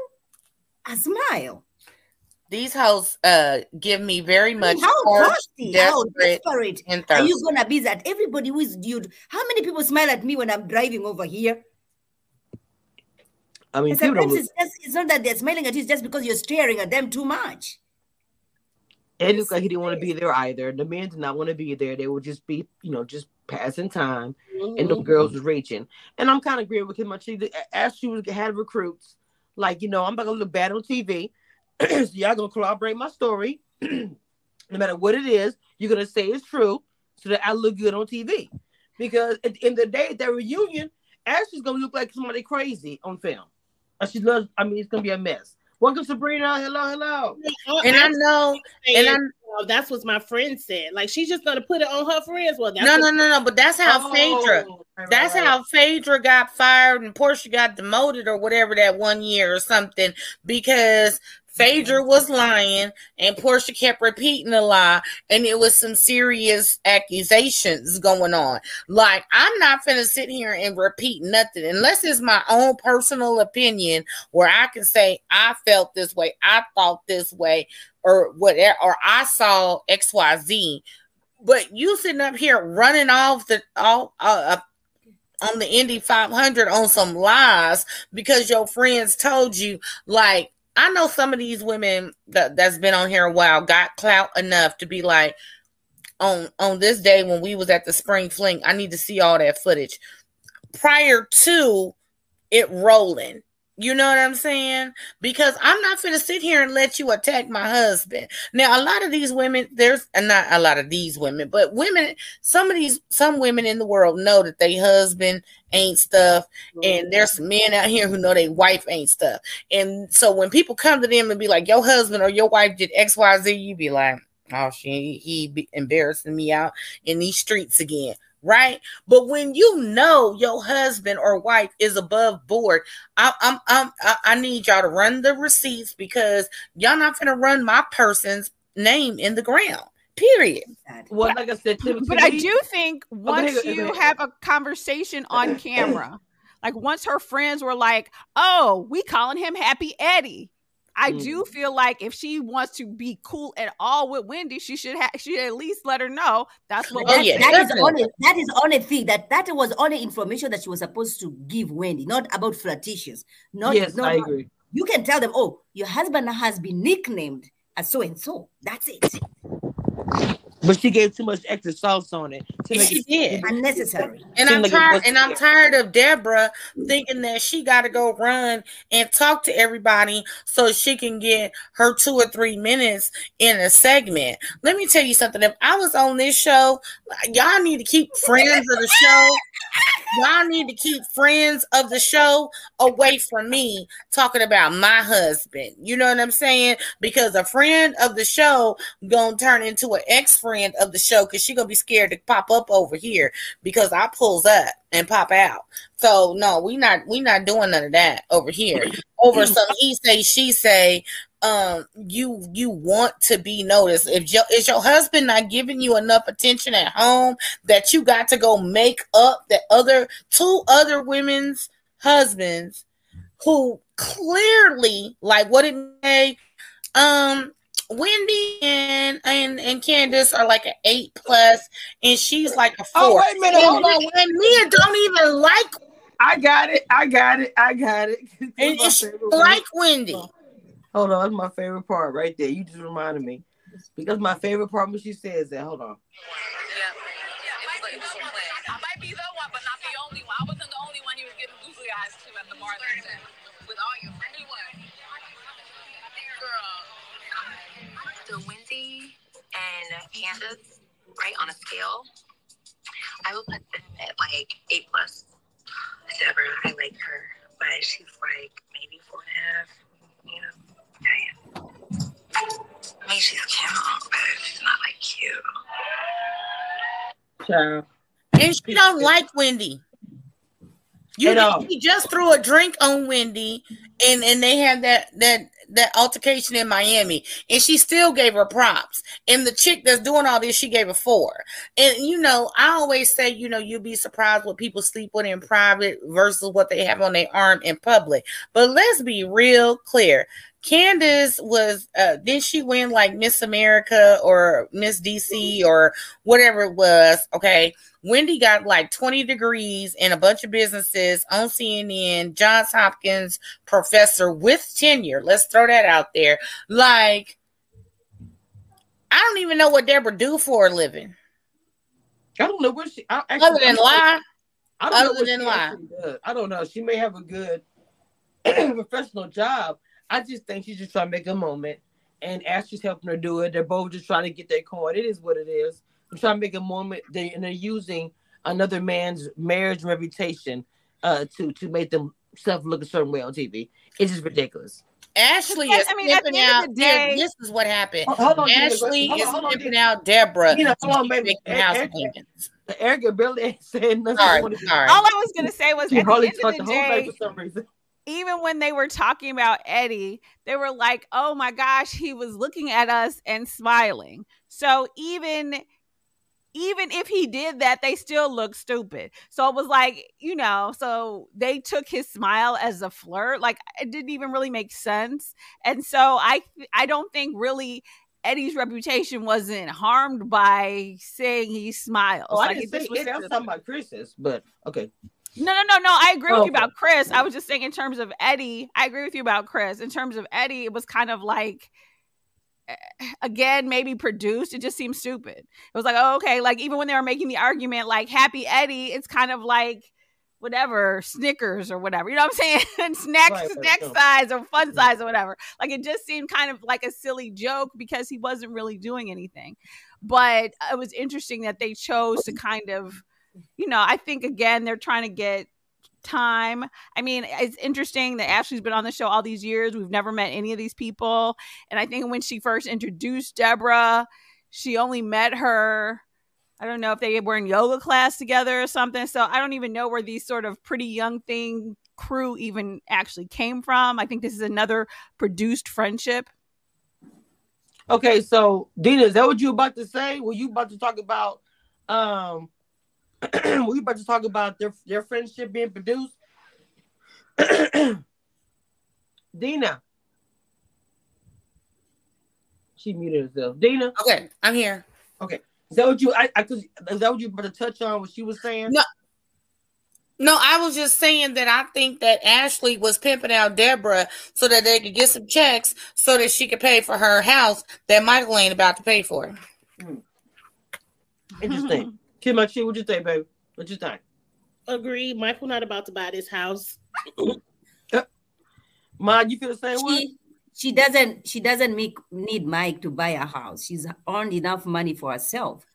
a smile. These hoes uh, give me very much. How thirsty, how desperate are you gonna be that everybody who is dude? How many people smile at me when I'm driving over here? I mean, sometimes it's, just, it's not that they're smiling at you; it's just because you're staring at them too much. It looks like he didn't want to be there either. The men did not want to be there. They would just be, you know, just passing time, mm-hmm. and the girls was reaching. And I'm kind of agreeing with him. Much as she was had recruits, like you know, I'm not gonna look bad on T V. So y'all gonna corroborate my story. No matter what it is, you're gonna say it's true so that I look good on T V. Because at the end of the day, at that reunion, Ashley's gonna look like somebody crazy on film. And she loves, I mean, it's gonna be a mess. Welcome, Sabrina. Hello, hello. And I know, and I know that's what my friend said. Like she's just gonna put it on her friends. Well, that's no, no, no, no. But that's how oh, Phaedra. Right. That's how Phaedra got fired and Portia got demoted or whatever that one year or something because. Phaedra was lying and Portia kept repeating the lie and it was some serious accusations going on. Like, I'm not finna sit here and repeat nothing unless it's my own personal opinion where I can say I felt this way, I thought this way, or whatever, or I saw X Y Z. But you sitting up here running off the all uh, on the Indy five hundred on some lies because your friends told you, like, I know some of these women that, that's been on here a while got clout enough to be like, on on this day when we was at the spring fling, I need to see all that footage prior to it rolling. You know what I'm saying? Because I'm not finna sit here and let you attack my husband. Now, a lot of these women, there's not a lot of these women, but women, some of these, some women in the world know that they husband ain't stuff. And there's men out here who know they wife ain't stuff. And so when people come to them and be like, your husband or your wife did X, Y, Z, you be like, oh, she, he be embarrassing me out in these streets again. Right, but when you know your husband or wife is above board, I, I'm I'm I need y'all to run the receipts because y'all not gonna run my person's name in the ground. Period. Well, like I said, but I do think once you have a conversation on camera, like once her friends were like, "Oh, we calling him Happy Eddie." I mm. do feel like if she wants to be cool at all with Wendy, she should have she at least let her know that's what. Oh, yeah, that is only that is only thing that that was only information that she was supposed to give Wendy, not about flirtatious. Not, yes, not, I agree. You can tell them, oh, your husband has been nicknamed as so and so. That's it. But she gave too much extra sauce on it. She did. Unnecessary. And I'm tired. And I'm tired of Deborah thinking that she got to go run and talk to everybody so she can get her two or three minutes in a segment. Let me tell you something. If I was on this show, y'all need to keep friends of the show. Y'all need to keep friends of the show away from me talking about my husband. You know what I'm saying? Because a friend of the show gonna turn into an ex-friend of the show because she gonna be scared to pop up over here because I pulls up and pop out. So no, we not we not doing none of that over here. Over some he say she say. Um, you you want to be noticed. If your is your husband not giving you enough attention at home that you got to go make up the other two other women's husbands who clearly like what it may um Wendy and, and and Candace are like an eight plus and she's like a four. Oh wait a minute, hold on. When Mia don't even like I got it, I got it, I got it. And she like Wendy. Hold on, that's my favorite part right there. You just reminded me. Because my favorite part when she says that. Hold on. Yeah. It might be the one, but not the only one. I wasn't the only one he was giving googly eyes to at the bar that day. With all your friendly ones. Girl. So Wendy and Candace, right, on a scale, I would put them at like eight plus. Whatever, I like her, but she's like maybe four and a half. You know, I mean, she's cute, but she's not like cute. So, and she don't like Wendy. You know, she just threw a drink on Wendy, and, and they had that that that altercation in Miami, and she still gave her props. And the chick that's doing all this, she gave her four. And you know, I always say, you know, you'll be surprised what people sleep with in private versus what they have on their arm in public. But let's be real clear. Candace was, uh, did she win like Miss America or Miss D C or whatever it was? Okay. Wendy got like twenty degrees in a bunch of businesses on C N N, Johns Hopkins professor with tenure. Let's throw that out there. Like, I don't even know what Deborah do for a living. I don't know what she, I, actually, other than lie. I don't other know than lie. Does. I don't know. She may have a good professional job. I just think she's just trying to make a moment, and Ashley's helping her do it. They're both just trying to get their coin. It is what it is. They're trying to make a moment, they, and they're using another man's marriage reputation uh, to to make themselves look a certain way on T V. It's just ridiculous. Ashley is I mean, sniffing out. The day, this is what happened. Hold on, Ashley hold on, hold on, is sniffing out Deborah. You know, hold on, baby. Erica, Erica barely said nothing. Sorry, sorry. All I was going to say was, she at the end of the, the day, for some reason. Even when they were talking about Eddie, they were like, oh my gosh, he was looking at us and smiling. So even, even if he did that, they still looked stupid. So it was like, you know, so they took his smile as a flirt. Like, it didn't even really make sense. And so I, I don't think really Eddie's reputation wasn't harmed by saying he smiles. Oh, like, I didn't say it. I was talking about Chris's, but okay. No, no, no, no. I agree with oh, you about Chris. I was just saying in terms of Eddie, I agree with you about Chris. In terms of Eddie, it was kind of like, again, maybe produced. It just seemed stupid. It was like, oh, okay. Like, even when they were making the argument, like, happy Eddie, it's kind of like, whatever, Snickers or whatever. You know what I'm saying? snack right, snack right, size no. or fun size or whatever. Like, it just seemed kind of like a silly joke because he wasn't really doing anything. But it was interesting that they chose to kind of, you know, I think, again, they're trying to get time. I mean, it's interesting that Ashley's been on the show all these years. We've never met any of these people. And I think when she first introduced Deborah, she only met her, I don't know if they were in yoga class together or something. So I don't even know where these sort of pretty young thing crew even actually came from. I think this is another produced friendship. Okay, so Dina, is that what you were about to say? Were you about to talk about... um? we about to talk about their, their friendship being produced. Dina. She muted herself. Dina. Okay, I'm here. Okay. Is that what you I, I could is that what you were about to touch on what she was saying? No. No, I was just saying that I think that Ashley was pimping out Deborah so that they could get some checks so that she could pay for her house that Michael ain't about to pay for. Mm. Interesting. Kim, what you think, baby? What you think? Agree. Michael not about to buy this house. Ma, you feel the same she, way? She doesn't. She doesn't make, need Mike to buy a house. She's earned enough money for herself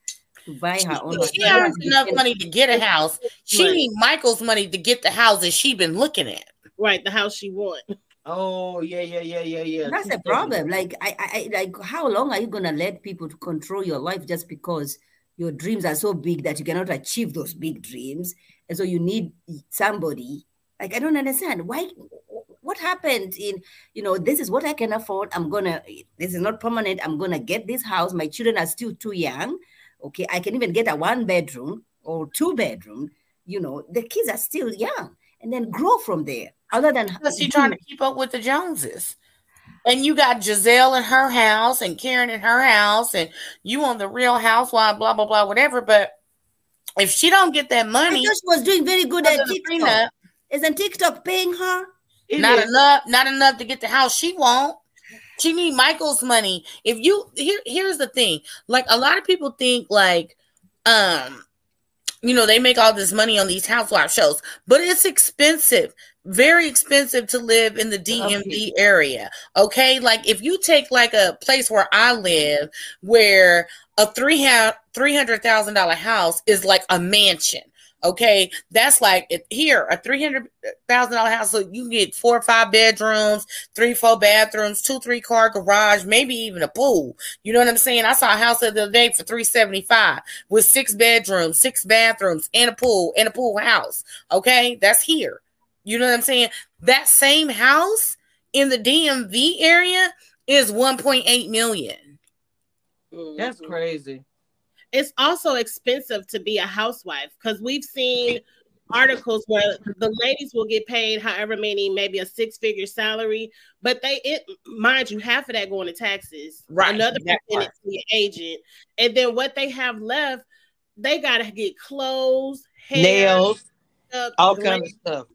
to buy her she, own. She earned enough money to get a house. She right. need Michael's money to get the houses she been looking at. Right, the house she want. Oh yeah, yeah, yeah, yeah, yeah. That's the problem. Like I, I, like how long are you gonna let people to control your life just because your dreams are so big that you cannot achieve those big dreams. And so you need somebody. Like, I don't understand. Why? What happened in, you know, this is what I can afford. I'm going to, this is not permanent. I'm going to get this house. My children are still too young. Okay. I can even get a one bedroom or two bedroom. You know, the kids are still young. And then grow from there. Other than Unless you're trying to keep up with the Joneses. And you got Giselle in her house and Karen in her house and you on the Real Housewives, blah, blah, blah, whatever. But if she don't get that money. I thought she was doing very good at TikTok. Isn't TikTok paying her? Not enough, not enough to get the house she want. Jimmy Michaels money. If you here, here's the thing. Like, a lot of people think like, um, you know, they make all this money on these housewife shows, but it's expensive. Very expensive to live in the D M V area. Okay, like if you take like a place where I live, where a three three hundred thousand dollar house is like a mansion. Okay, that's like if here a three hundred thousand dollar house. So you get four or five bedrooms, three four bathrooms, two three car garage, maybe even a pool. You know what I'm saying? I saw a house the other day for three seventy five with six bedrooms, six bathrooms, and a pool, and a pool house. Okay, that's here. You know what I'm saying? That same house in the D M V area is one point eight million. That's crazy. It's also expensive to be a housewife because we've seen articles where the ladies will get paid however many, maybe a six-figure salary, but they, it, mind you, half of that going to taxes, right? Another percentage to the agent, and then what they have left, they gotta get clothes, hair, nails, stuff, all kinds of stuff.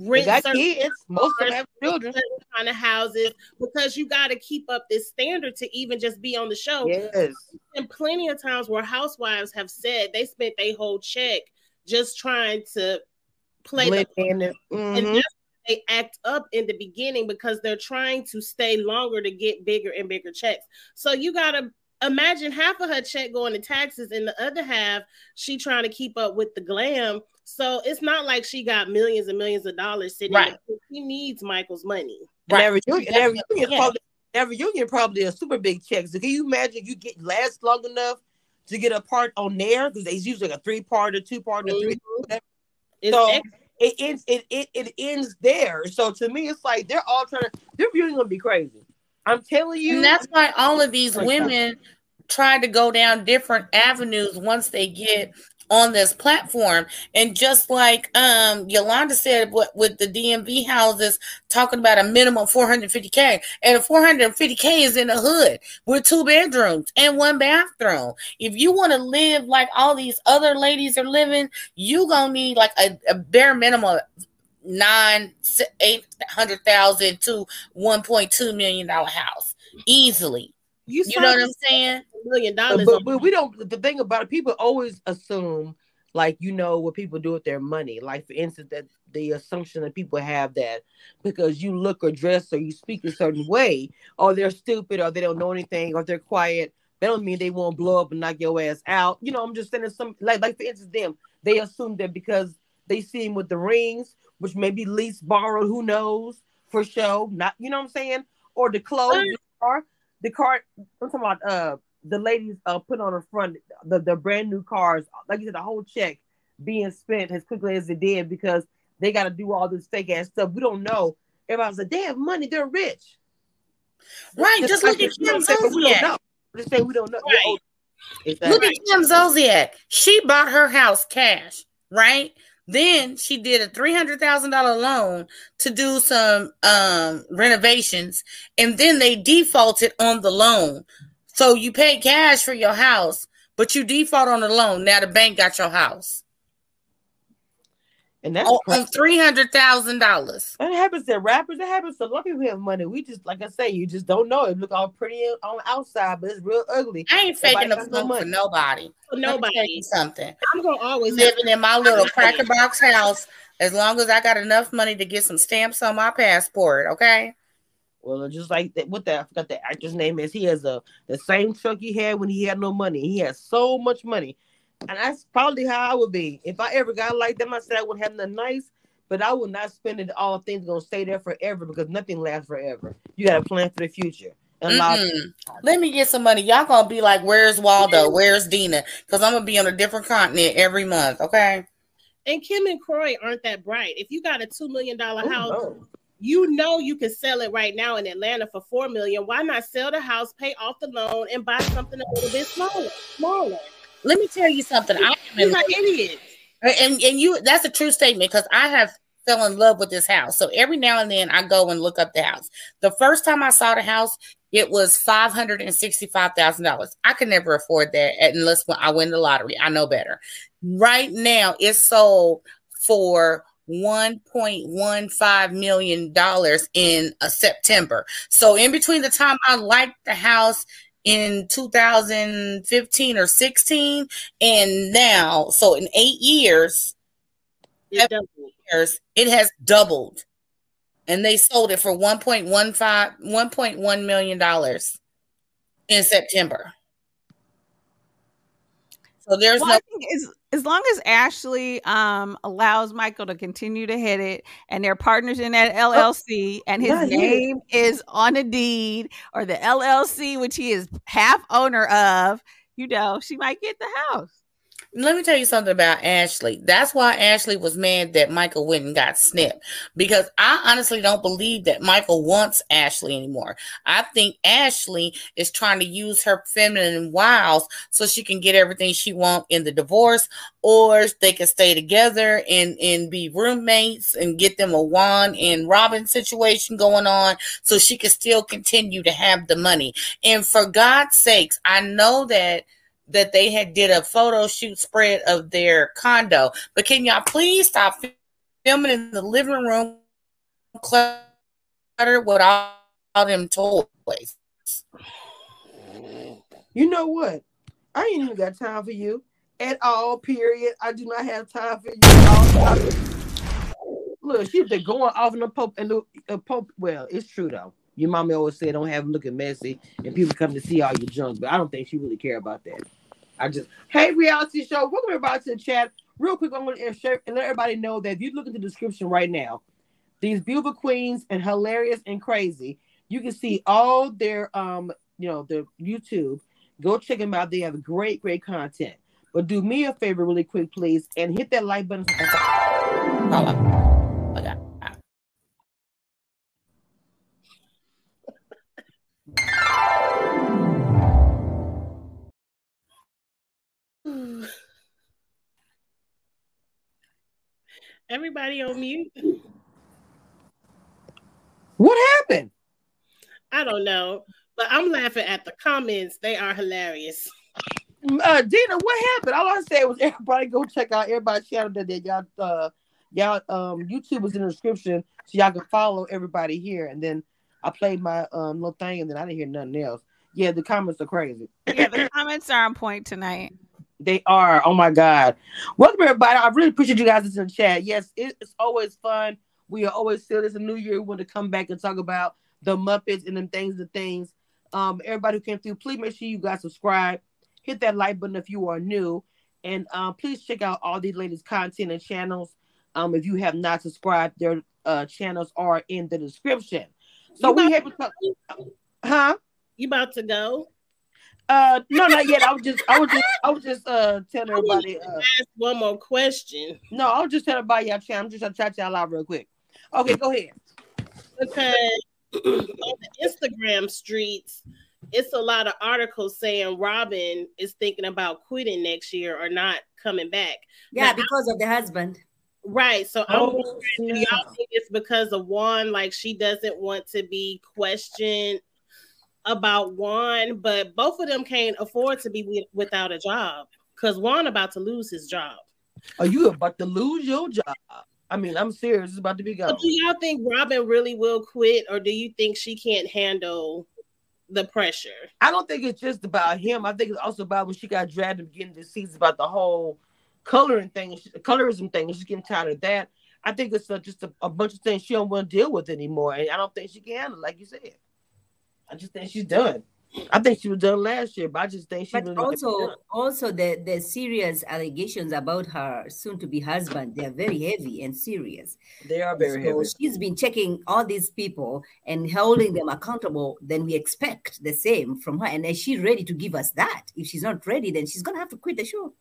Rent got kids. Most of them have children. Kind of houses, because you got to keep up this standard to even just be on the show. Yes. And plenty of times where housewives have said they spent their whole check just trying to play the in it. Mm-hmm. And that's why they act up in the beginning, because they're trying to stay longer to get bigger and bigger checks. So you got to imagine half of her check going to taxes and the other half she trying to keep up with the glam. So it's not like she got millions and millions of dollars sitting right. there. She needs Michael's money. Right. Every union, every union, yeah. probably, every union probably a super big check. So can you imagine you get last long enough to get a part on there? Because it's usually like a three-part or two-part or mm-hmm. three. Whatever. So ex- it ends. It, it it ends there. So to me, it's like they're all trying to. Their viewing gonna be crazy. I'm telling you, and that's why all of these women try to go down different avenues once they get on this platform. And just like um Yolanda said, what with the D M V houses, talking about a minimum four hundred fifty K, and a four hundred fifty K is in the hood with two bedrooms and one bathroom. If you want to live like all these other ladies are living, you gonna need like a, a bare minimum nine eight hundred thousand to one point two million dollar house easily. You, you know what I'm saying? Million dollars, but, but we don't. The thing about it, people always assume, like, you know, what people do with their money. Like, for instance, that the assumption that people have that because you look or dress or you speak a certain way, or they're stupid, or they don't know anything, or they're quiet. That don't mean they won't blow up and knock your ass out. You know, I'm just saying some like, like for instance, them. They assume that because they see him with the rings, which maybe lease borrowed, who knows, for show. Not, you know what I'm saying? Or the clothes, the car. The car, I'm talking about uh, the ladies uh, put on the front, the, the brand new cars, like you said, the whole check being spent as quickly as it did because they got to do all this fake ass stuff. We don't know. Everybody's like, they have money, they're rich. Right, just, just look like at Kim Zolciak. We don't know. Just say we don't know. Right. Exactly. Look at Kim Zolciak. She bought her house cash, right? Then she did a three hundred thousand dollars loan to do some um, renovations, and then they defaulted on the loan. So you pay cash for your house, but you default on the loan. Now the bank got your house. And that's on, on three hundred thousand dollars. That happens to rappers. That happens to a lot of people who have money. We just, like I say, you just don't know. It look all pretty on the outside, but it's real ugly. I ain't faking a fool for nobody. For nobody. Something. I'm going to always living in my little Cracker Box house as long as I got enough money to get some stamps on my passport, okay? Well, just like that, what the, I forgot the actor's name is. He has a the same truck he had when he had no money. He has so much money. And that's probably how I would be. If I ever got like them, I said I would have nothing nice, but I would not spend it all. Things going to stay there forever because nothing lasts forever. You got to plan for the future. Mm-hmm. Let me get some money. Y'all going to be like, where's Waldo? Where's Dina? Because I'm going to be on a different continent every month, okay? And Kim and Croy aren't that bright. If you got a two million dollars Ooh, house... No. You know you can sell it right now in Atlanta for four million dollars. Why not sell the house, pay off the loan, and buy something a little bit smaller? smaller? Let me tell you something. I am in love. You're an idiot. And, and you, that's a true statement because I have fell in love with this house. So every now and then I go and look up the house. The first time I saw the house, it was five hundred sixty-five thousand dollars. I could never afford that unless I win the lottery. I know better. Right now, it's sold for one point one five million dollars in a September. So in between the time I liked the house in two thousand fifteen or sixteen and now, so in eight years, it, years, it has doubled. And they sold it for one point one five, one point one million dollars in September. So there's well, no- I think as, as long as Ashley um, allows Michael to continue to head it, and they're partners in that L L C, oh, and his nice. name is on the deed or the L L C, which he is half owner of, you know, she might get the house. Let me tell you something about Ashley. That's why Ashley was mad that Michael went and got snipped, because I honestly don't believe that Michael wants Ashley anymore. I think Ashley is trying to use her feminine wiles so she can get everything she wants in the divorce, or they can stay together and, and be roommates and get them a Juan and Robin situation going on so she can still continue to have the money. And for God's sakes, I know that that they had did a photo shoot spread of their condo. But can y'all please stop filming in the living room cluttered with all, all them toys? You know what? I ain't even got time for you at all, period. I do not have time for you at all. Look, she's been going off in the Pope. And the, the Pope, well, it's true, though. Your mommy always said, don't have them looking messy and people come to see all your junk. But I don't think she really care about that. I just, hey, reality show, welcome everybody to the chat. Real quick, I'm going to share and let everybody know that if you look at the description right now, these beautiful queens and hilarious and crazy, you can see all their, um, you know, their YouTube. Go check them out. They have great, great content. But do me a favor really quick, please, and hit that like button. Oh, my God. Everybody on mute. What happened? I don't know, but I'm laughing at the comments. They are hilarious. Uh, Dina, what happened? All I said was everybody go check out everybody's channel that y'all, uh, y'all um, YouTube is in the description so y'all can follow everybody here. And then I played my um, little thing and then I didn't hear nothing else. Yeah, the comments are crazy. Yeah, the comments are on point tonight. They are. Oh, my God. Welcome, everybody. I really appreciate you guys in the chat. Yes, it's always fun. We are always still. It's a new year. We want to come back and talk about the Muppets and them things and things. Um, everybody who came through, please make sure you guys subscribe. Hit that like button if you are new. And um, please check out all these latest content and channels. Um, if you have not subscribed, their uh, channels are in the description. So we have to talk. Huh? You about to go? Uh, no, not yet. I was just, I was just, I was just uh telling everybody. Uh, ask one more question. No, I was just telling everybody y'all chat. I'm just gonna chat y'all out real quick. Okay, go ahead. Because on the Instagram streets, it's a lot of articles saying Robin is thinking about quitting next year or not coming back. Yeah, now, because of the husband. Right. So oh, I'm wondering, yeah. do y'all think it's because of Juan? Like she doesn't want to be questioned about Juan, but both of them can't afford to be with, without a job because Juan about to lose his job. Are you about to lose your job? I mean, I'm serious. It's about to be gone. But do y'all think Robin really will quit, or do you think she can't handle the pressure? I don't think it's just about him. I think it's also about when she got dragged at the beginning of the season about the whole coloring thing, colorism thing, and she's getting tired of that. I think it's uh, just a, a bunch of things she don't want to deal with anymore, and I don't think she can handle, like you said. I just think she's done. I think she was done last year, but I just think she but really also also the, the serious allegations about her soon-to-be husband. They are very heavy and serious. They are very so heavy. She's been checking all these people and holding them accountable. Then we expect the same from her. And is she ready to give us that? If she's not ready, then she's gonna have to quit the show.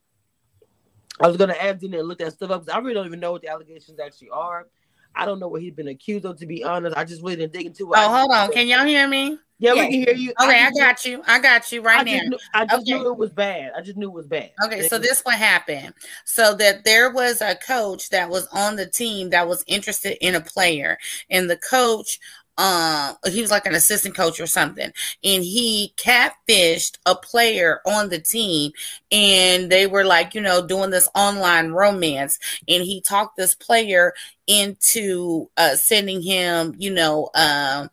I was gonna ask Dina to look that stuff up because I really don't even know what the allegations actually are. I don't know what he's been accused of, to be honest. I just really didn't dig into it. Oh, hold on. Can y'all hear me? Yeah, yeah, we can hear you. Okay, I, I got you. I got you right I now. Just knew, I just okay. knew it was bad. I just knew it was bad. Okay, so this what happened. So that there was a coach that was on the team that was interested in a player, and the coach Uh, he was like an assistant coach or something, and he catfished a player on the team, and they were like, you know, doing this online romance, and he talked this player into uh, sending him, you know, um,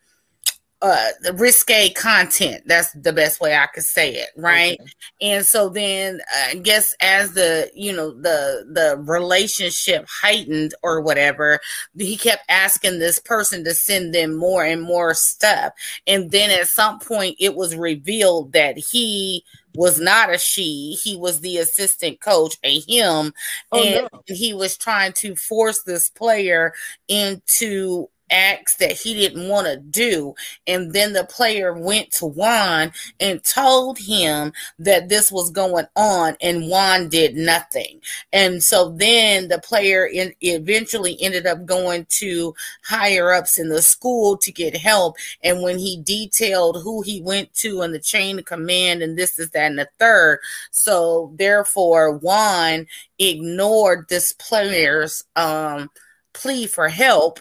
uh, risque content. That's the best way I could say it, right? Okay. And so then I guess as the, you know, the the relationship heightened or whatever, he kept asking this person to send them more and more stuff. And then at some point it was revealed that he was not a she, he was the assistant coach, a him. Oh, and no. He was trying to force this player into acts that he didn't want to do, and then the player went to Juan and told him that this was going on, and Juan did nothing. And so then the player in, eventually ended up going to higher ups in the school to get help, and when he detailed who he went to and the chain of command and this is that and the third, so therefore Juan ignored this player's um plea for help.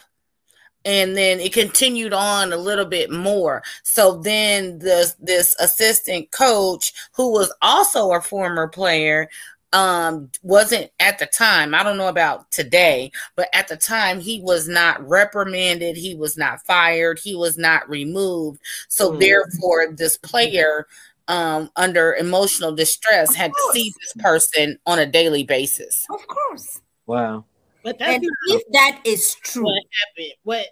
And then it continued on a little bit more. So then this this assistant coach, who was also a former player, um, wasn't at the time, I don't know about today, but at the time he was not reprimanded, he was not fired, he was not removed. So mm-hmm. therefore this player um, under emotional distress had to see this person on a daily basis. Of course. Wow. But that's and if that is true, what happened? What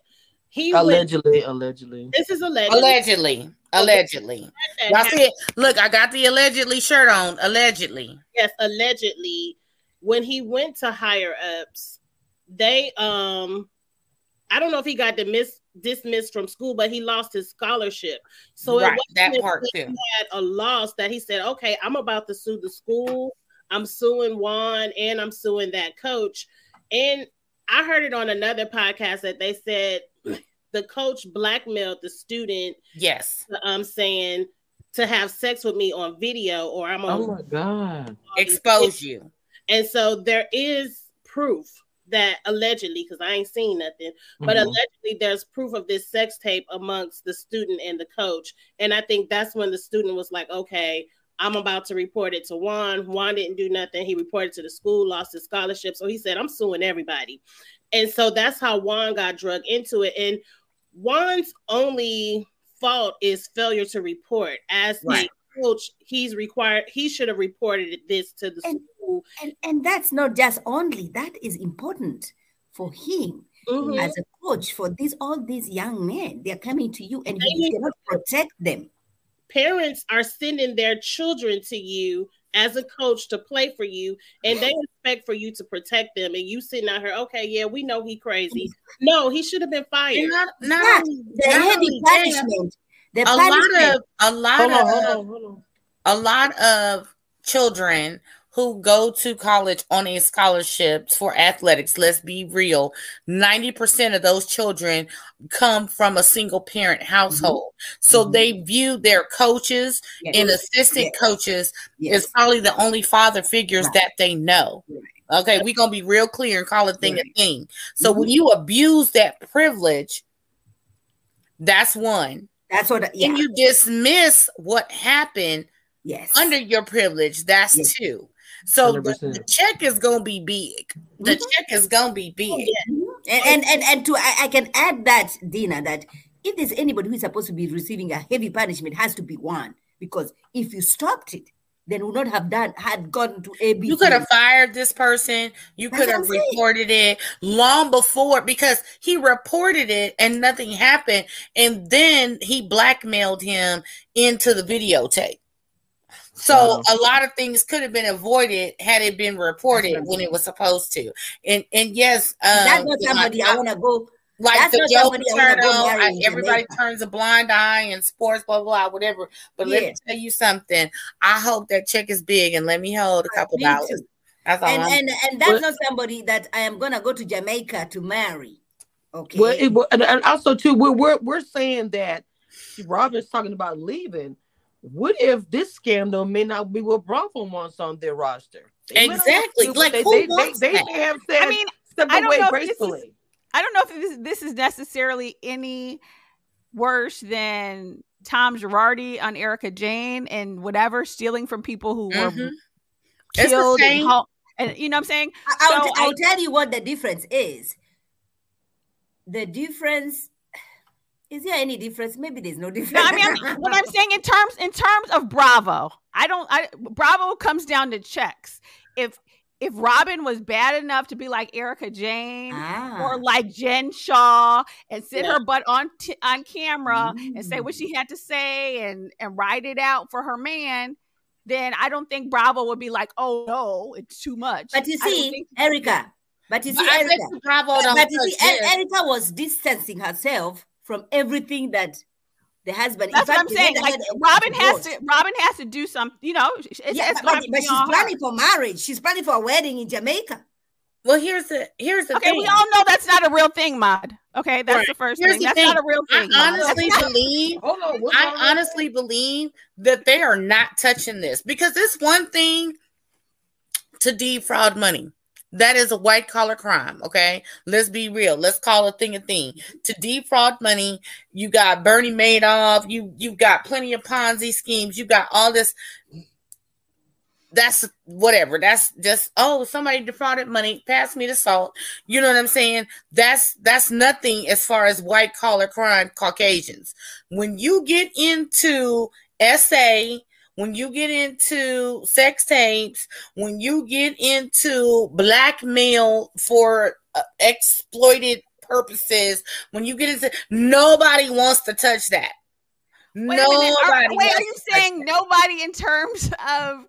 he allegedly, went, allegedly. This is allegedly, allegedly, allegedly. Y'all see it? Look, I got the allegedly shirt on. Allegedly, yes, allegedly. When he went to higher ups, they um, I don't know if he got dismissed, dismissed from school, but he lost his scholarship. So right, it was that part he too. Had a loss that he said, "Okay, I'm about to sue the school. I'm suing Juan, and I'm suing that coach." And I heard it on another podcast that they said the coach blackmailed the student. Yes. Um, saying to have sex with me on video, or I'm on. Oh my God. Expose you. And so there is proof that allegedly, because I ain't seen nothing, mm-hmm. but allegedly there's proof of this sex tape amongst the student and the coach. And I think that's when the student was like, okay, I'm about to report it to Juan. Juan didn't do nothing. He reported to the school, lost his scholarship. So he said, I'm suing everybody. And so that's how Juan got drugged into it. And Juan's only fault is failure to report. As right. the coach, he's required, he should have reported this to the and, school. And, and that's not just only, that is important for him mm-hmm. as a coach, for these all these young men. They're coming to you and you cannot protect them. Parents are sending their children to you as a coach to play for you, and they expect for you to protect them. And you sitting out here, okay, yeah, we know he crazy. No, he should have been fired. Not, not, the not heavy punishment. The a punishment. lot of a lot hold on, of hold on, hold on. a lot of children who go to college on a scholarship for athletics, let's be real, ninety percent of those children come from a single parent household. Mm-hmm. So mm-hmm. they view their coaches yes. and assistant yes. coaches yes. as probably the only father figures right. that they know. Right. Okay, we're going to be real clear and call a thing right. a thing. So mm-hmm. when you abuse that privilege, that's one. That's what, yeah. When you dismiss what happened yes. under your privilege, that's yes. two. So the, the check is gonna be big. The mm-hmm. check is gonna be big. Mm-hmm. And, and and and to I, I can add that, Dina, that if there's anybody who's supposed to be receiving a heavy punishment, it has to be one, because if you stopped it, then would not have done had gotten to A B C. You could have fired this person. You could have reported it long before, because he reported it and nothing happened, and then he blackmailed him into the videotape. So wow. a lot of things could have been avoided had it been reported when it was supposed to. And and yes, um, that's not somebody I, I want to go. Like that's the joke turtle, I, everybody turns a blind eye in sports, blah, blah, blah, whatever. But yeah. let me tell you something. I hope that check is big, and let me hold a couple me dollars. Too. That's all. And, and and that's not somebody that I am gonna go to Jamaica to marry. Okay. Well, it, and, and also too, we're we're we're saying that Robin's talking about leaving. What if this scandal may not be what brought them once on their roster? They exactly. Like they, who they, wants they, that? They have said I mean, step I don't away gracefully. Is, I don't know if this, this is necessarily any worse than Tom Girardi on Erica Jane and whatever, stealing from people who mm-hmm. were killed and, home, and you know what I'm saying? I, so I'll, I, I'll tell you what the difference is. The difference is there any difference? Maybe there's no difference. No, I mean, I'm, what I'm saying in terms in terms of Bravo, I don't. I, Bravo comes down to checks. If if Robin was bad enough to be like Erica Jane ah. or like Jen Shaw and sit yeah. her butt on t- on camera mm. and say what she had to say and and write it out for her man, then I don't think Bravo would be like, oh no, it's too much. But you see, think- Erica. But you see, but Erica, Bravo but, but you see Erica was distancing herself from everything that the husband. That's in fact, what I'm saying. Like, Robin has to. Robin has to do something. You know, it's, yeah, it's but, but she's planning her. for marriage. She's planning for a wedding in Jamaica. Well, here's the here's the okay, thing. Okay, we all know that's not a real thing, Maude. Okay, that's right. the first here's thing. The that's thing. not a real thing. I Maude. honestly believe. Hold on, hold on, I honestly believe that they are not touching this because it's one thing to defraud money. That is a white collar crime, okay? Let's be real. Let's call a thing a thing. To defraud money, you got Bernie Madoff, you you got plenty of Ponzi schemes, you got all this. That's whatever. That's just, oh, somebody defrauded money, pass me the salt. You know what I'm saying? That's that's nothing as far as white collar crime Caucasians. When you get into S A, when you get into sex tapes, when you get into blackmail for uh, exploited purposes, when you get into, nobody wants to touch that. Wait nobody. Are, wait, are you saying that. Nobody in terms of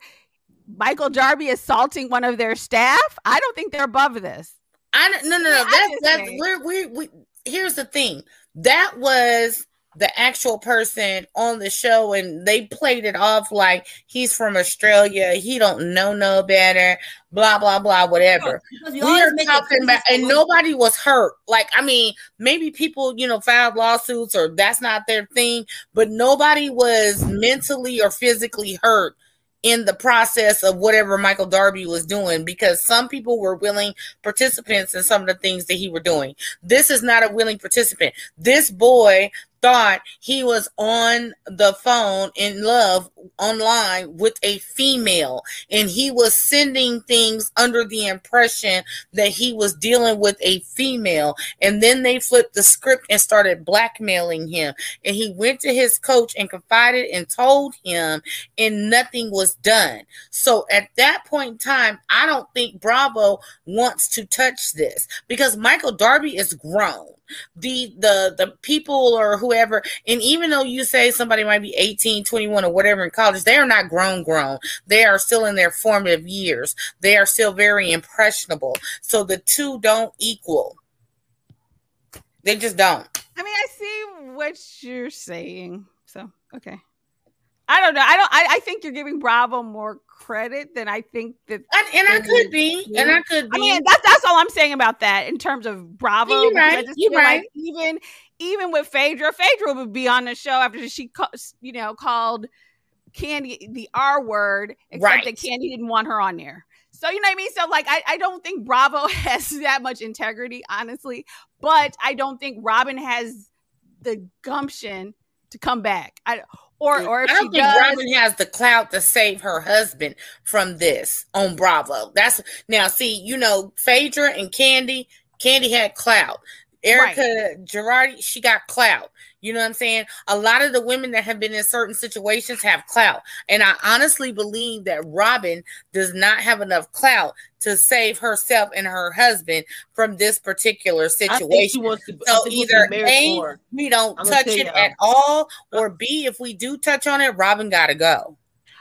Michael Darby assaulting one of their staff? I don't think they're above this. I don't, no, no, no. That's that's we're we we. Here's the thing. That was the actual person on the show, and they played it off like he's from Australia, he don't know no better, blah blah blah, whatever. We are talking about, and nobody was hurt. Like, I mean, maybe people, you know, filed lawsuits or that's not their thing, but nobody was mentally or physically hurt in the process of whatever Michael Darby was doing, because some people were willing participants in some of the things that he were doing. This is not a willing participant. This boy thought he was on the phone in love online with a female, and he was sending things under the impression that he was dealing with a female, and then they flipped the script and started blackmailing him, and he went to his coach and confided and told him, and nothing was done. So at that point in time, I don't think Bravo wants to touch this because Michael Darby is grown. The the the people or whoever, and even though you say somebody might be eighteen, twenty-one or whatever in college, they are not grown grown. They are still in their formative years. They are still very impressionable. So the two don't equal. They just don't. I mean, I see what you're saying. So, okay. I don't know. I don't. I, I think you're giving Bravo more credit than I think that. And, and I could be. Do. And I could be. I mean, that's that's all I'm saying about that in terms of Bravo. You're right. You're right. Like even even with Phaedra, Phaedra would be on the show after she, you know, called Candy the R word, except right. that Candy didn't want her on there. So you know what I mean. So like, I, I don't think Bravo has that much integrity, honestly. But I don't think Robin has the gumption to come back. I. Or, or if I don't she think does. Robin has the clout to save her husband from this on Bravo. That's now, see, you know, Phaedra and Candy, Candy had clout. Erica right. Girardi, she got clout. You know what I'm saying? A lot of the women that have been in certain situations have clout. And I honestly believe that Robin does not have enough clout to save herself and her husband from this particular situation. To, so either A, more. we don't I'm touch it you, at all, or B, if we do touch on it, Robin gotta go.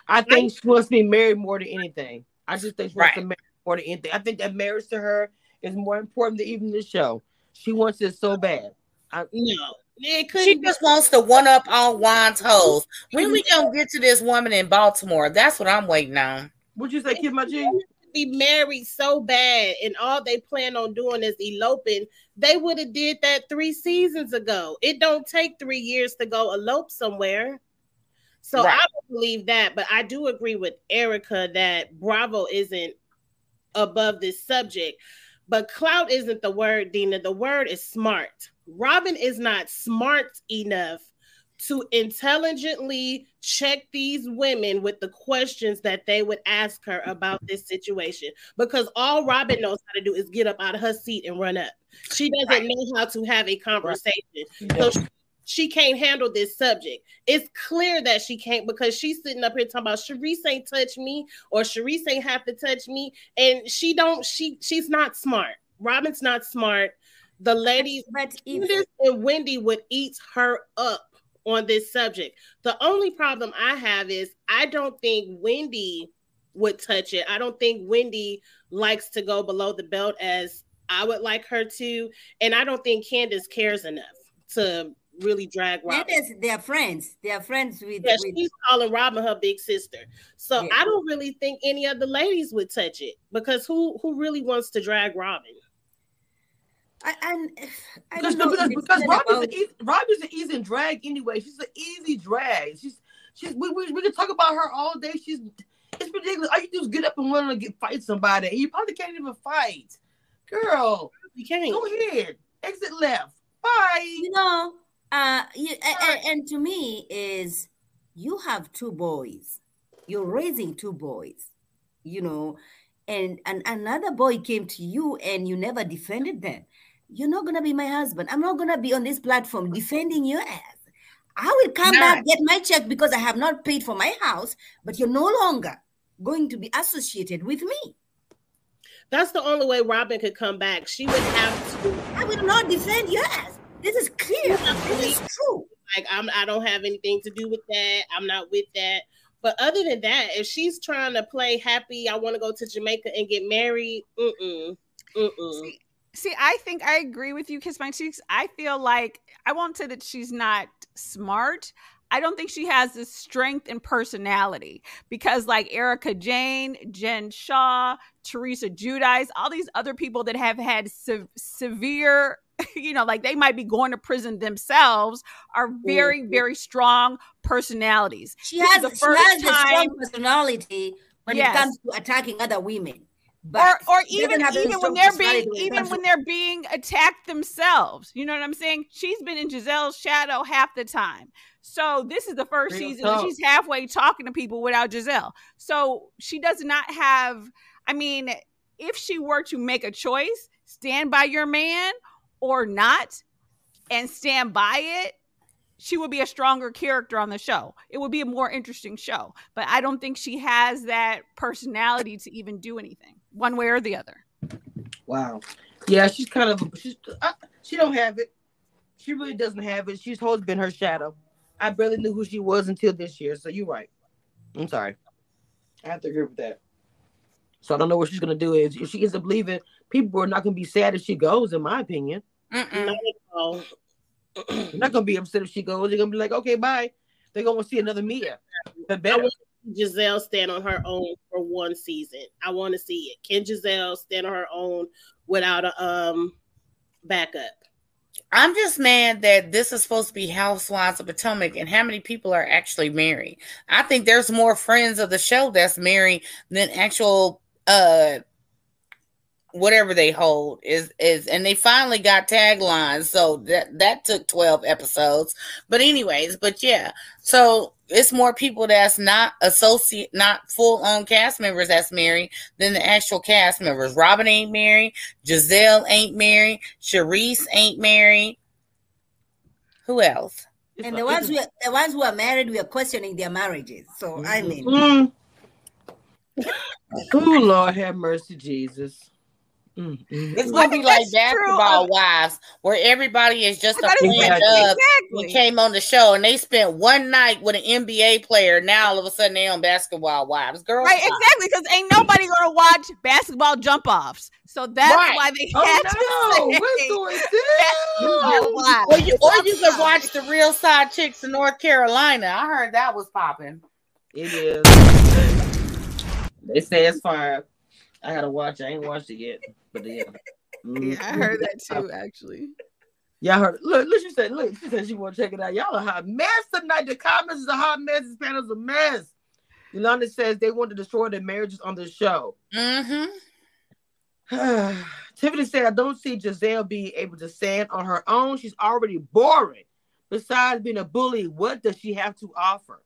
I think I, she wants to be married more than anything. I just think she wants right. to be married more than anything. I think that marriage to her is more important than even the show. She wants it so bad. I, no. It she just be. wants to one-up all Juan's hoes. When we gonna get to this woman in Baltimore? That's what I'm waiting on. Would you say, Kid My G? Be married so bad and all they plan on doing is eloping, they would have did that three seasons ago. It don't take three years to go elope somewhere. So right. I don't believe that, but I do agree with Erica that Bravo isn't above this subject. But clout isn't the word, Dina. The word is smart. Robin is not smart enough to intelligently check these women with the questions that they would ask her about this situation, because all Robin knows how to do is get up out of her seat and run up. She doesn't right. know how to have a conversation. Right. So she, she can't handle this subject. It's clear that she can't, because she's sitting up here talking about Sharice ain't touch me, or Sharice ain't have to touch me. And she don't, she, she's not smart. Robin's not smart. The ladies and Wendy would eat her up on this subject. The only problem I have is I don't think Wendy would touch it. I don't think Wendy likes to go below the belt as I would like her to. And I don't think Candace cares enough to really drag Robin. Candace, they're friends. They're friends with... Yeah, with... she's calling Robin her big sister. So yeah. I don't really think any of the ladies would touch it, because who, who really wants to drag Robin? I, I, I don't know because, because Robin's, an easy, Robin's an easy drag anyway. She's an easy drag. She's she's we, we we can talk about her all day. She's it's ridiculous. All you do is get up and want to get fight somebody, and you probably can't even fight. Girl, you can't. Go ahead, exit left. Bye. You know, uh, you, and, and to me is you have two boys. You're raising two boys. You know, and and another boy came to you, and you never defended them. You're not going to be my husband. I'm not going to be on this platform defending your ass. I will come nah. back, get my check because I have not paid for my house, but you're no longer going to be associated with me. That's the only way Robin could come back. She would have to. I will not defend your ass. This is clear. This is true. Like, I'm, I don't have anything to do with that. I'm not with that. But other than that, if she's trying to play happy, I want to go to Jamaica and get married, mm-mm, mm-mm. See, See, I think I agree with you, Kiss My Cheeks. I feel like, I won't say that she's not smart. I don't think she has the strength and personality, because like Erica Jane, Jen Shaw, Teresa Giudice, all these other people that have had se- severe, you know, like they might be going to prison themselves, are very, very strong personalities. She this has, the first she has time, a strong personality when yes. it comes to attacking other women. But or or even, even when they're being even when they're being attacked themselves. You know what I'm saying? She's been in Giselle's shadow half the time. So this is the first Real season and she's halfway talking to people without Giselle. So she does not have, I mean, if she were to make a choice, stand by your man or not, and stand by it, she would be a stronger character on the show. It would be a more interesting show. But I don't think she has that personality to even do anything, one way or the other. Wow. Yeah, she's kind of, she's, I, she don't have it. She really doesn't have it. She's always been her shadow. I barely knew who she was until this year. So you're right. I'm sorry. I have to agree with that. So I don't know what she's going to do. Is if she ends up leaving, people are not going to be sad if she goes, in my opinion. Mm-mm. No. They're not gonna be upset if she goes. They're gonna be like, okay, bye. They're gonna see another Mia. But I want to see Giselle stand on her own for one season. I want to see it. Can Giselle stand on her own without a um backup? I'm just mad that this is supposed to be Housewives of Potomac, and how many people are actually married? I think there's more friends of the show that's married than actual uh whatever they hold is, is, and they finally got taglines. So that, that took twelve episodes, but anyways, but yeah, so it's more people that's not associate, not full on cast members that's married than the actual cast members. Robin ain't married. Giselle ain't married. Sharice ain't married. Who else? And the ones who are, the ones who are married, we are questioning their marriages. So mm-hmm. I mean, mm-hmm. oh Lord have mercy, Jesus. Mm-hmm. It's gonna be like Basketball Wives, where everybody is just a friend of who came on the show and they spent one night with an N B A player. Now all of a sudden they on Basketball Wives, girl. Right, exactly, because ain't nobody gonna watch basketball jump offs. So that's right. why they oh, had no. to. Say What's going on? Or you, or you can watch the Real Side Chicks in North Carolina. I heard that was popping. It is. They say it's fire. I gotta watch. I ain't watched it yet, but yeah. Mm. Yeah, I heard that too. Actually, y'all heard. Look, look. She said, "Look, she said she want to check it out." Y'all are hot mess tonight. The comments is a hot mess. This panel's a mess. Yolanda says they want to destroy their marriages on the show. Mm-hmm. Tiffany said, I don't see Giselle being able to stand on her own. She's already boring. Besides being a bully, what does she have to offer?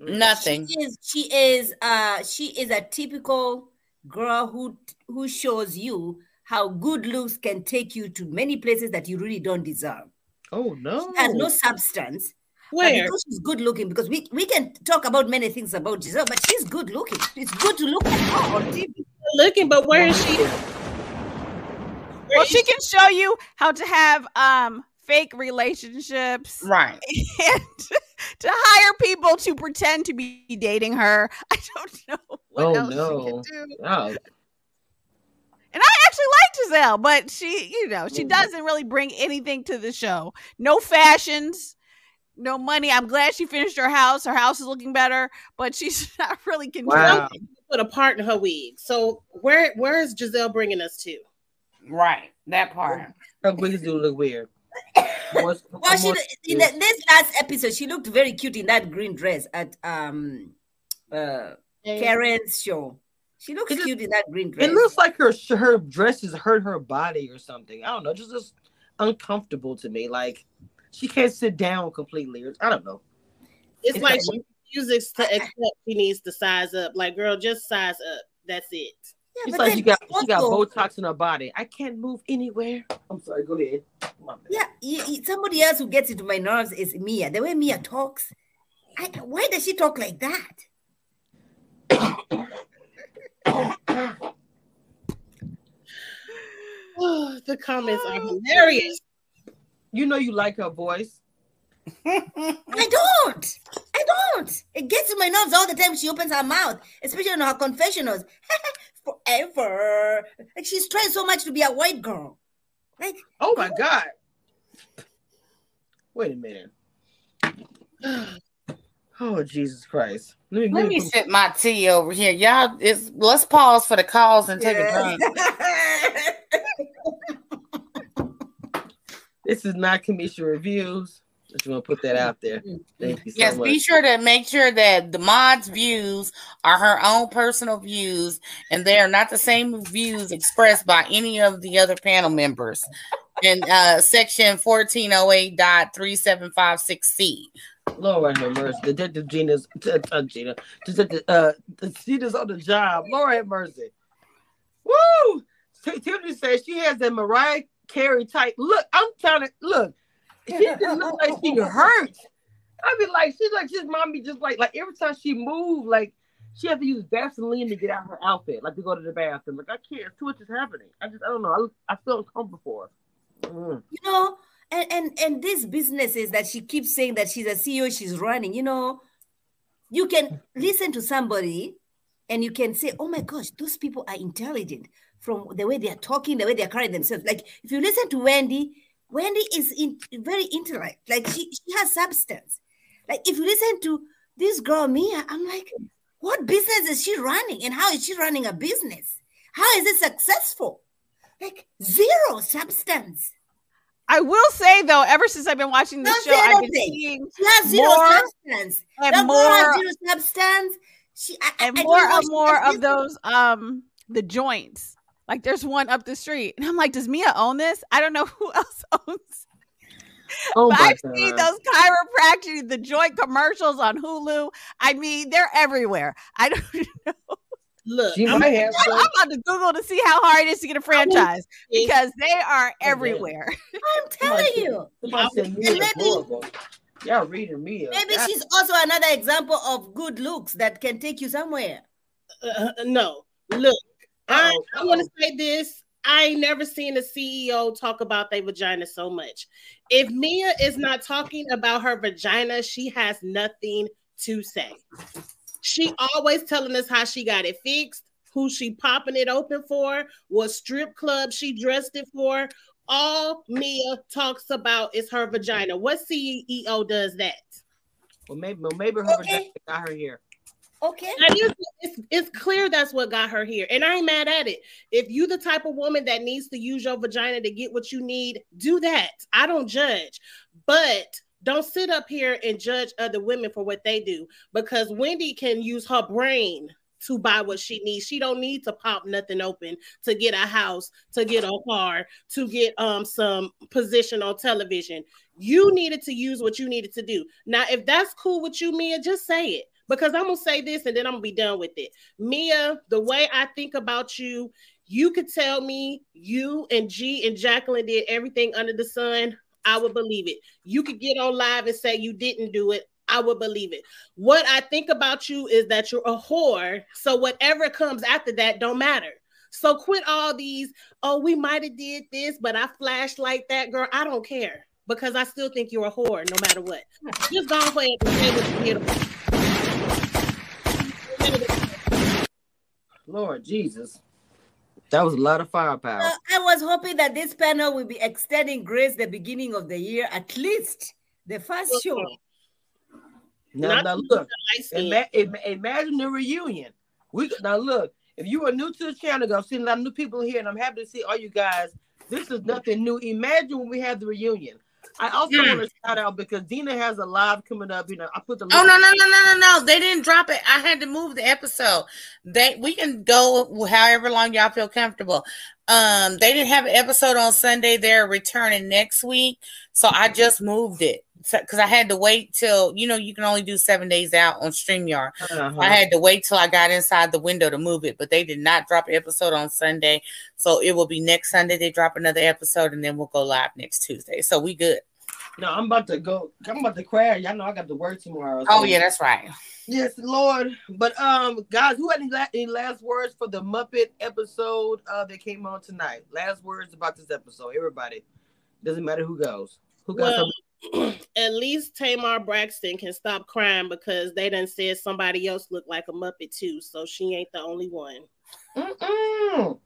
Nothing. She is, she is, uh, she is a typical girl who who shows you how good looks can take you to many places that you really don't deserve. Oh, no. She has no substance. Where? Because she's good looking, because we, we can talk about many things about Giselle, but she's good looking. It's good to look at her on T V. Looking, but where is she? Where well, is she, she can show you how to have um fake relationships. Right. And to hire people to pretend to be dating her. I don't know what oh, else no. she can do. Oh. And I actually like Giselle, but she, you know, she doesn't really bring anything to the show. No fashions, no money. I'm glad she finished her house. Her house is looking better, but she's not really content. Wow. Put apart in her wig. So where where is Giselle bringing us to? Right, that part. Her wigs do look weird. Well, she, in the, this last episode, she looked very cute in that green dress at um uh Karen's show. She looks it cute is, in that green dress. It looks like her her dresses hurt her body or something. I don't know. Just, just uncomfortable to me. Like she can't sit down completely. I don't know. It's, it's like she refuses to accept she needs to size up. Like, girl, just size up. That's it. Yeah, it's like she got also, she got Botox in her body. I can't move anywhere. I'm sorry. Go ahead. On, yeah, you, you, somebody else who gets into my nerves is Mia. The way Mia talks, I, why does she talk like that? Oh, the comments are hilarious. You know you like her voice. I don't. I don't. It gets in my nerves all the time she opens her mouth, especially on her confessionals. Forever. Like she's trying so much to be a white girl. Like, oh my God. Wait a minute. Oh, Jesus Christ. Let me, let me from- sip my tea over here. Y'all, it's, let's pause for the calls and take yeah. a break. This is not Kamisha Reviews. I just want to put that out there. Thank you so yes, much. Yes, be sure to make sure that the mod's views are her own personal views, and they are not the same views expressed by any of the other panel members. In uh, section fourteen oh eight point three seven five six C. Lord have mercy. Detective Gina's uh, Gina. Detective uh, Gina's on the job. Lord have mercy. Woo! Tiffany says she has that Mariah Carey type. Look, I'm trying to look. She just looks like she hurt. I mean, like she's like she's mommy. Just like like every time she moves, like she has to use Vaseline to get out her outfit. Like to go to the bathroom. Like I can't. Too much is happening. I just I don't know. I I feel uncomfortable for her. Mm. You know. And, and and these businesses that she keeps saying that she's a C E O, she's running, you know, you can listen to somebody and you can say, oh my gosh, those people are intelligent from the way they are talking, the way they are carrying themselves. Like if you listen to Wendy, Wendy is in, very intellect. Like she, she has substance. Like if you listen to this girl, Mia, I'm like, what business is she running? And how is she running a business? How is it successful? Like zero substance. I will say though, ever since I've been watching this show, I've been seeing she has zero more substance. And that more has zero substance. She I, and I, more I and more of those um the joints. Like there's one up the street, and I'm like, does Mia own this? I don't know who else owns. Oh but I've God. seen those chiropractic, the joint commercials on Hulu. I mean, they're everywhere. I don't know. Look, I'm, might have I'm about to Google to see how hard it is to get a franchise because they are everywhere. I'm telling you. Yeah, reading me. Maybe That's... she's also another example of good looks that can take you somewhere. Uh, no, look, I, I want to say this. I ain't never seen a C E O talk about their vagina so much. If Mia is not talking about her vagina, she has nothing to say. She always telling us how she got it fixed, who she popping it open for, what strip club she dressed it for. All Mia talks about is her vagina. What C E O does that? Well, maybe, well, maybe her okay. vagina got her here. Okay. It's, it's clear that's what got her here. And I ain't mad at it. If you the type of woman that needs to use your vagina to get what you need, do that. I don't judge. But don't sit up here and judge other women for what they do, because Wendy can use her brain to buy what she needs. She don't need to pop nothing open to get a house, to get a car, to get um some position on television. You needed to use what you needed to do. Now, if that's cool with you, Mia, just say it, because I'm going to say this and then I'm going to be done with it. Mia, the way I think about you, you could tell me you and G and Jacqueline did everything under the sun. I would believe it. You could get on live and say you didn't do it. I would believe it. What I think about you is that you're a whore. So whatever comes after that don't matter. So quit all these, oh, we might have did this, but I flashed like that, girl. I don't care, because I still think you're a whore no matter what. Just go ahead and say what you did. Lord Jesus. That was a lot of firepower. Uh, I was hoping that this panel will be extending grace the beginning of the year, at least the first show. Now, now look, ima- ima- imagine the reunion. We Now look, if you are new to the channel, I've seen a lot of new people here, and I'm happy to see all you guys. This is nothing new. Imagine when we have the reunion. I also yeah. want to shout out, because Dina has a live coming up. You know, I put the oh no no no no no no. They didn't drop it. I had to move the episode. They we can go however long y'all feel comfortable. Um, they didn't have an episode on Sunday. They're returning next week, so I just moved it because so, I had to wait till you know you can only do seven days out on StreamYard. Uh-huh. I had to wait till I got inside the window to move it, but they did not drop an episode on Sunday, so it will be next Sunday. They drop another episode, and then we'll go live next Tuesday. So we good. No, I'm about to go. I'm about to crash. Y'all know I got to work tomorrow. So. Oh yeah, that's right. Yes, Lord. But um, guys, who had any, la- any last words for the Muppet episode uh, that came on tonight? Last words about this episode, everybody. Doesn't matter who goes. Who got well, something? At least Tamar Braxton can stop crying, because they done said somebody else looked like a Muppet too, so she ain't the only one. Mm-mm.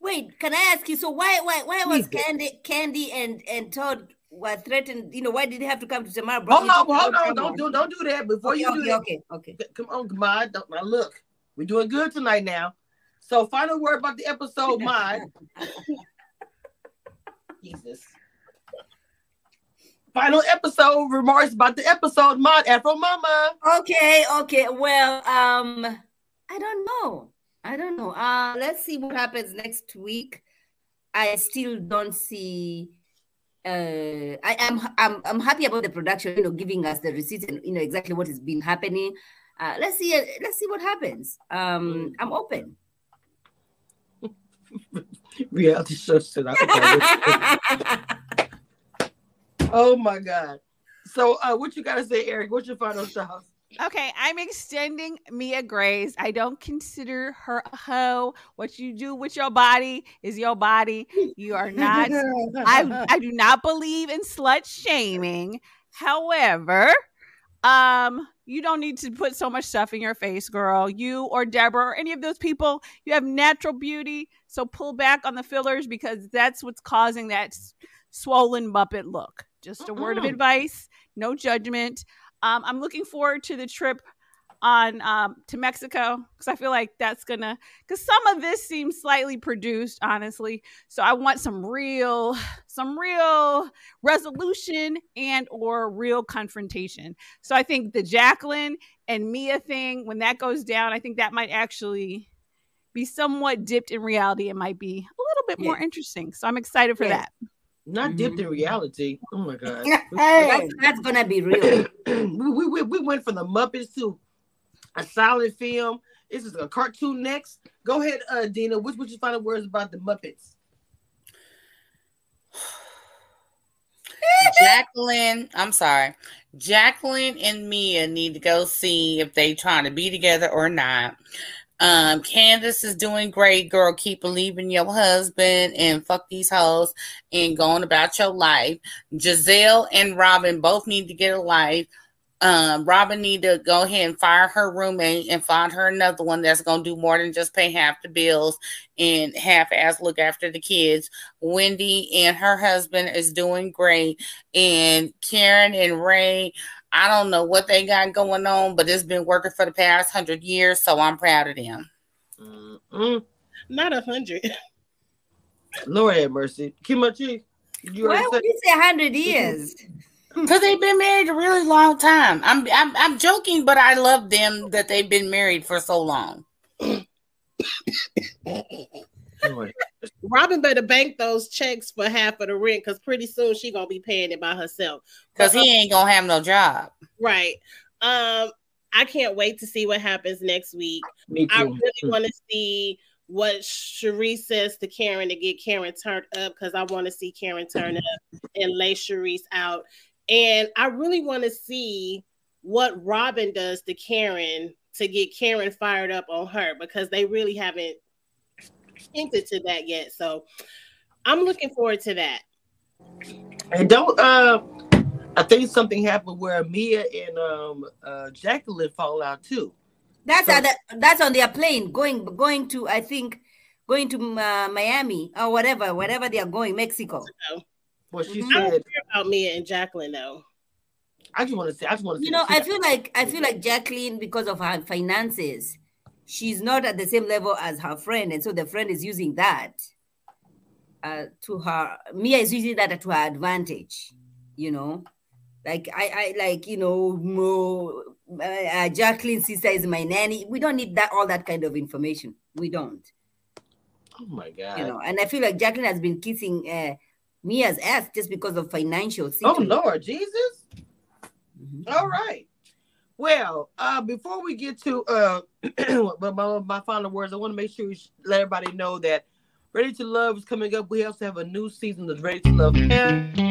Wait, can I ask you? So why why why was Candy Candy and, and Todd were threatened? You know, why did they have to come to Tamar? Hold on, hold on, don't do don't do that before okay, you do okay, that. Okay, okay, come on, Ma. Don't now look, we're doing good tonight now. So final word about the episode, Ma. Jesus. Final episode remarks about the episode, Ma. Afro Mama. Okay, okay. Well, um, I don't know. I don't know. Uh, let's see what happens next week. I still don't see. Uh, I am. I'm. I'm happy about the production. You know, giving us the receipts and you know exactly what has been happening. Uh, let's see. Uh, let's see what happens. Um, I'm open. Reality show said. Oh my God! So, uh, what you gotta say, Eric? What's your final thoughts? Okay, I'm extending Mia Grace. I don't consider her a hoe. What you do with your body is your body. You are not. I I do not believe in slut shaming. However, um, you don't need to put so much stuff in your face, girl. You or Deborah or any of those people, you have natural beauty. So pull back on the fillers, because that's what's causing that swollen Muppet look. Just a word of advice. No judgment. Um, I'm looking forward to the trip on um, to Mexico, because I feel like that's going to, because some of this seems slightly produced, honestly. So I want some real, some real resolution and or real confrontation. So I think the Jacqueline and Mia thing, when that goes down, I think that might actually be somewhat dipped in reality. It might be a little bit yeah. more interesting. So I'm excited for yeah. that. Not dipped mm-hmm. in reality. Oh my God, that's, that's gonna be real. we, we we went from the Muppets to a silent film. This is a cartoon next. Go ahead, uh, Dina. Which would you find the words about the Muppets? Jacqueline, I'm sorry. Jacqueline and Mia need to go see if they trying to be together or not. Um, Candace is doing great, girl. Keep believing your husband and fuck these hoes and going about your life. Giselle and Robin both need to get a life. Um, Robin need to go ahead and fire her roommate and find her another one that's going to do more than just pay half the bills and half-ass look after the kids. Wendy and her husband is doing great. And Karen and Ray, I don't know what they got going on, but it's been working for the past hundred years, so I'm proud of them. Mm-mm. Not a hundred. Lord have mercy. Kim Chi, you why would you say hundred years? Because they've been married a really long time. I'm, I'm I'm joking, but I love them that they've been married for so long. Robin better bank those checks for half of the rent, because pretty soon she's going to be paying it by herself. Because he ain't going to have no job. Right. Um, I can't wait to see what happens next week. Me too. I really want to see what Sharice says to Karen to get Karen turned up, because I want to see Karen turn up and lay Sharice out. And I really want to see what Robin does to Karen to get Karen fired up on her, because they really haven't hinted to that yet. So I'm looking forward to that. And don't, uh, I think something happened where Mia and um, uh, Jacqueline fall out too. That's so, that, that's on their plane going going to, I think, going to uh, Miami or whatever, wherever they are going, Mexico. So. Well, she mm-hmm. said, I don't care about Mia and Jacqueline though. I just want to say, I just want to. You know, I feel like I feel like Jacqueline, because of her finances, she's not at the same level as her friend, and so the friend is using that uh, to her. Mia is using that to her advantage. You know, like I, I like you know, Mo, uh, Jacqueline's sister is my nanny. We don't need that all that kind of information. We don't. Oh my God! You know, and I feel like Jacqueline has been kissing. Uh, Mia's ass just because of financial situation. Oh, Lord Jesus. Mm-hmm. All right. Well, uh, before we get to uh, my, my final words, I want to make sure we let everybody know that Ready to Love is coming up. We also have a new season of Ready to Love. And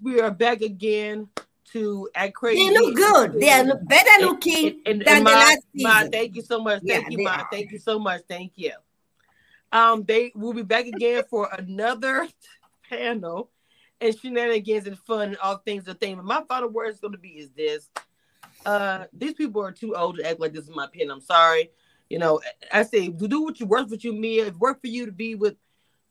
we are back again to act crazy. They look good. They are better looking and, and, than and the my, last season. My, thank you so much. Thank yeah, you, Ma. Thank you so much. Thank you. Um, they will be back again for another panel and shenanigans and fun and all things the thing. But my final word is going to be is this. Uh, these people are too old to act like this is my opinion. I'm sorry. You know, I say do what you work with you, Mia. If it worked for you to be with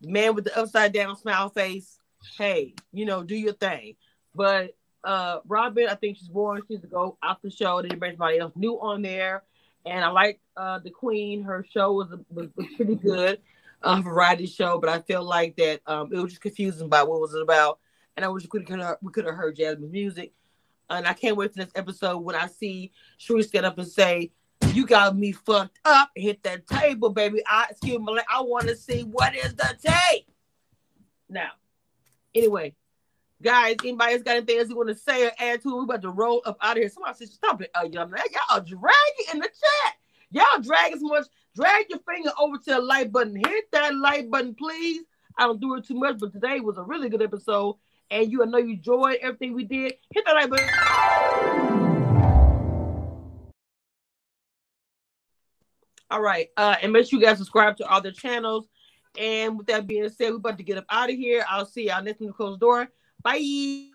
the man with the upside down smile face, hey, you know, do your thing. But uh, Robin, I think she's born. She's to go off the show. They didn't bring anybody else new on there. And I like uh, the Queen. Her show was, was, was pretty good, a uh, variety show. But I feel like that um, it was just confusing by what was it about. And I wish we could have we could have heard Jasmine's music. And I can't wait for this episode when I see Sharice get up and say, "You got me fucked up." Hit that table, baby. I excuse me. I want to see what is the tape. Now, anyway, guys, anybody else got anything else you want to say or add to it? We're about to roll up out of here. Somebody said, stop it. Uh, y'all, y'all dragging in the chat. Y'all drag as much. Drag your finger over to the like button. Hit that like button, please. I don't do it too much, but today was a really good episode. And you, I know you enjoyed everything we did. Hit that like button. All right. Uh, and make sure you guys subscribe to all the channels. And with that being said, we're about to get up out of here. I'll see y'all next time we close the door. Bye.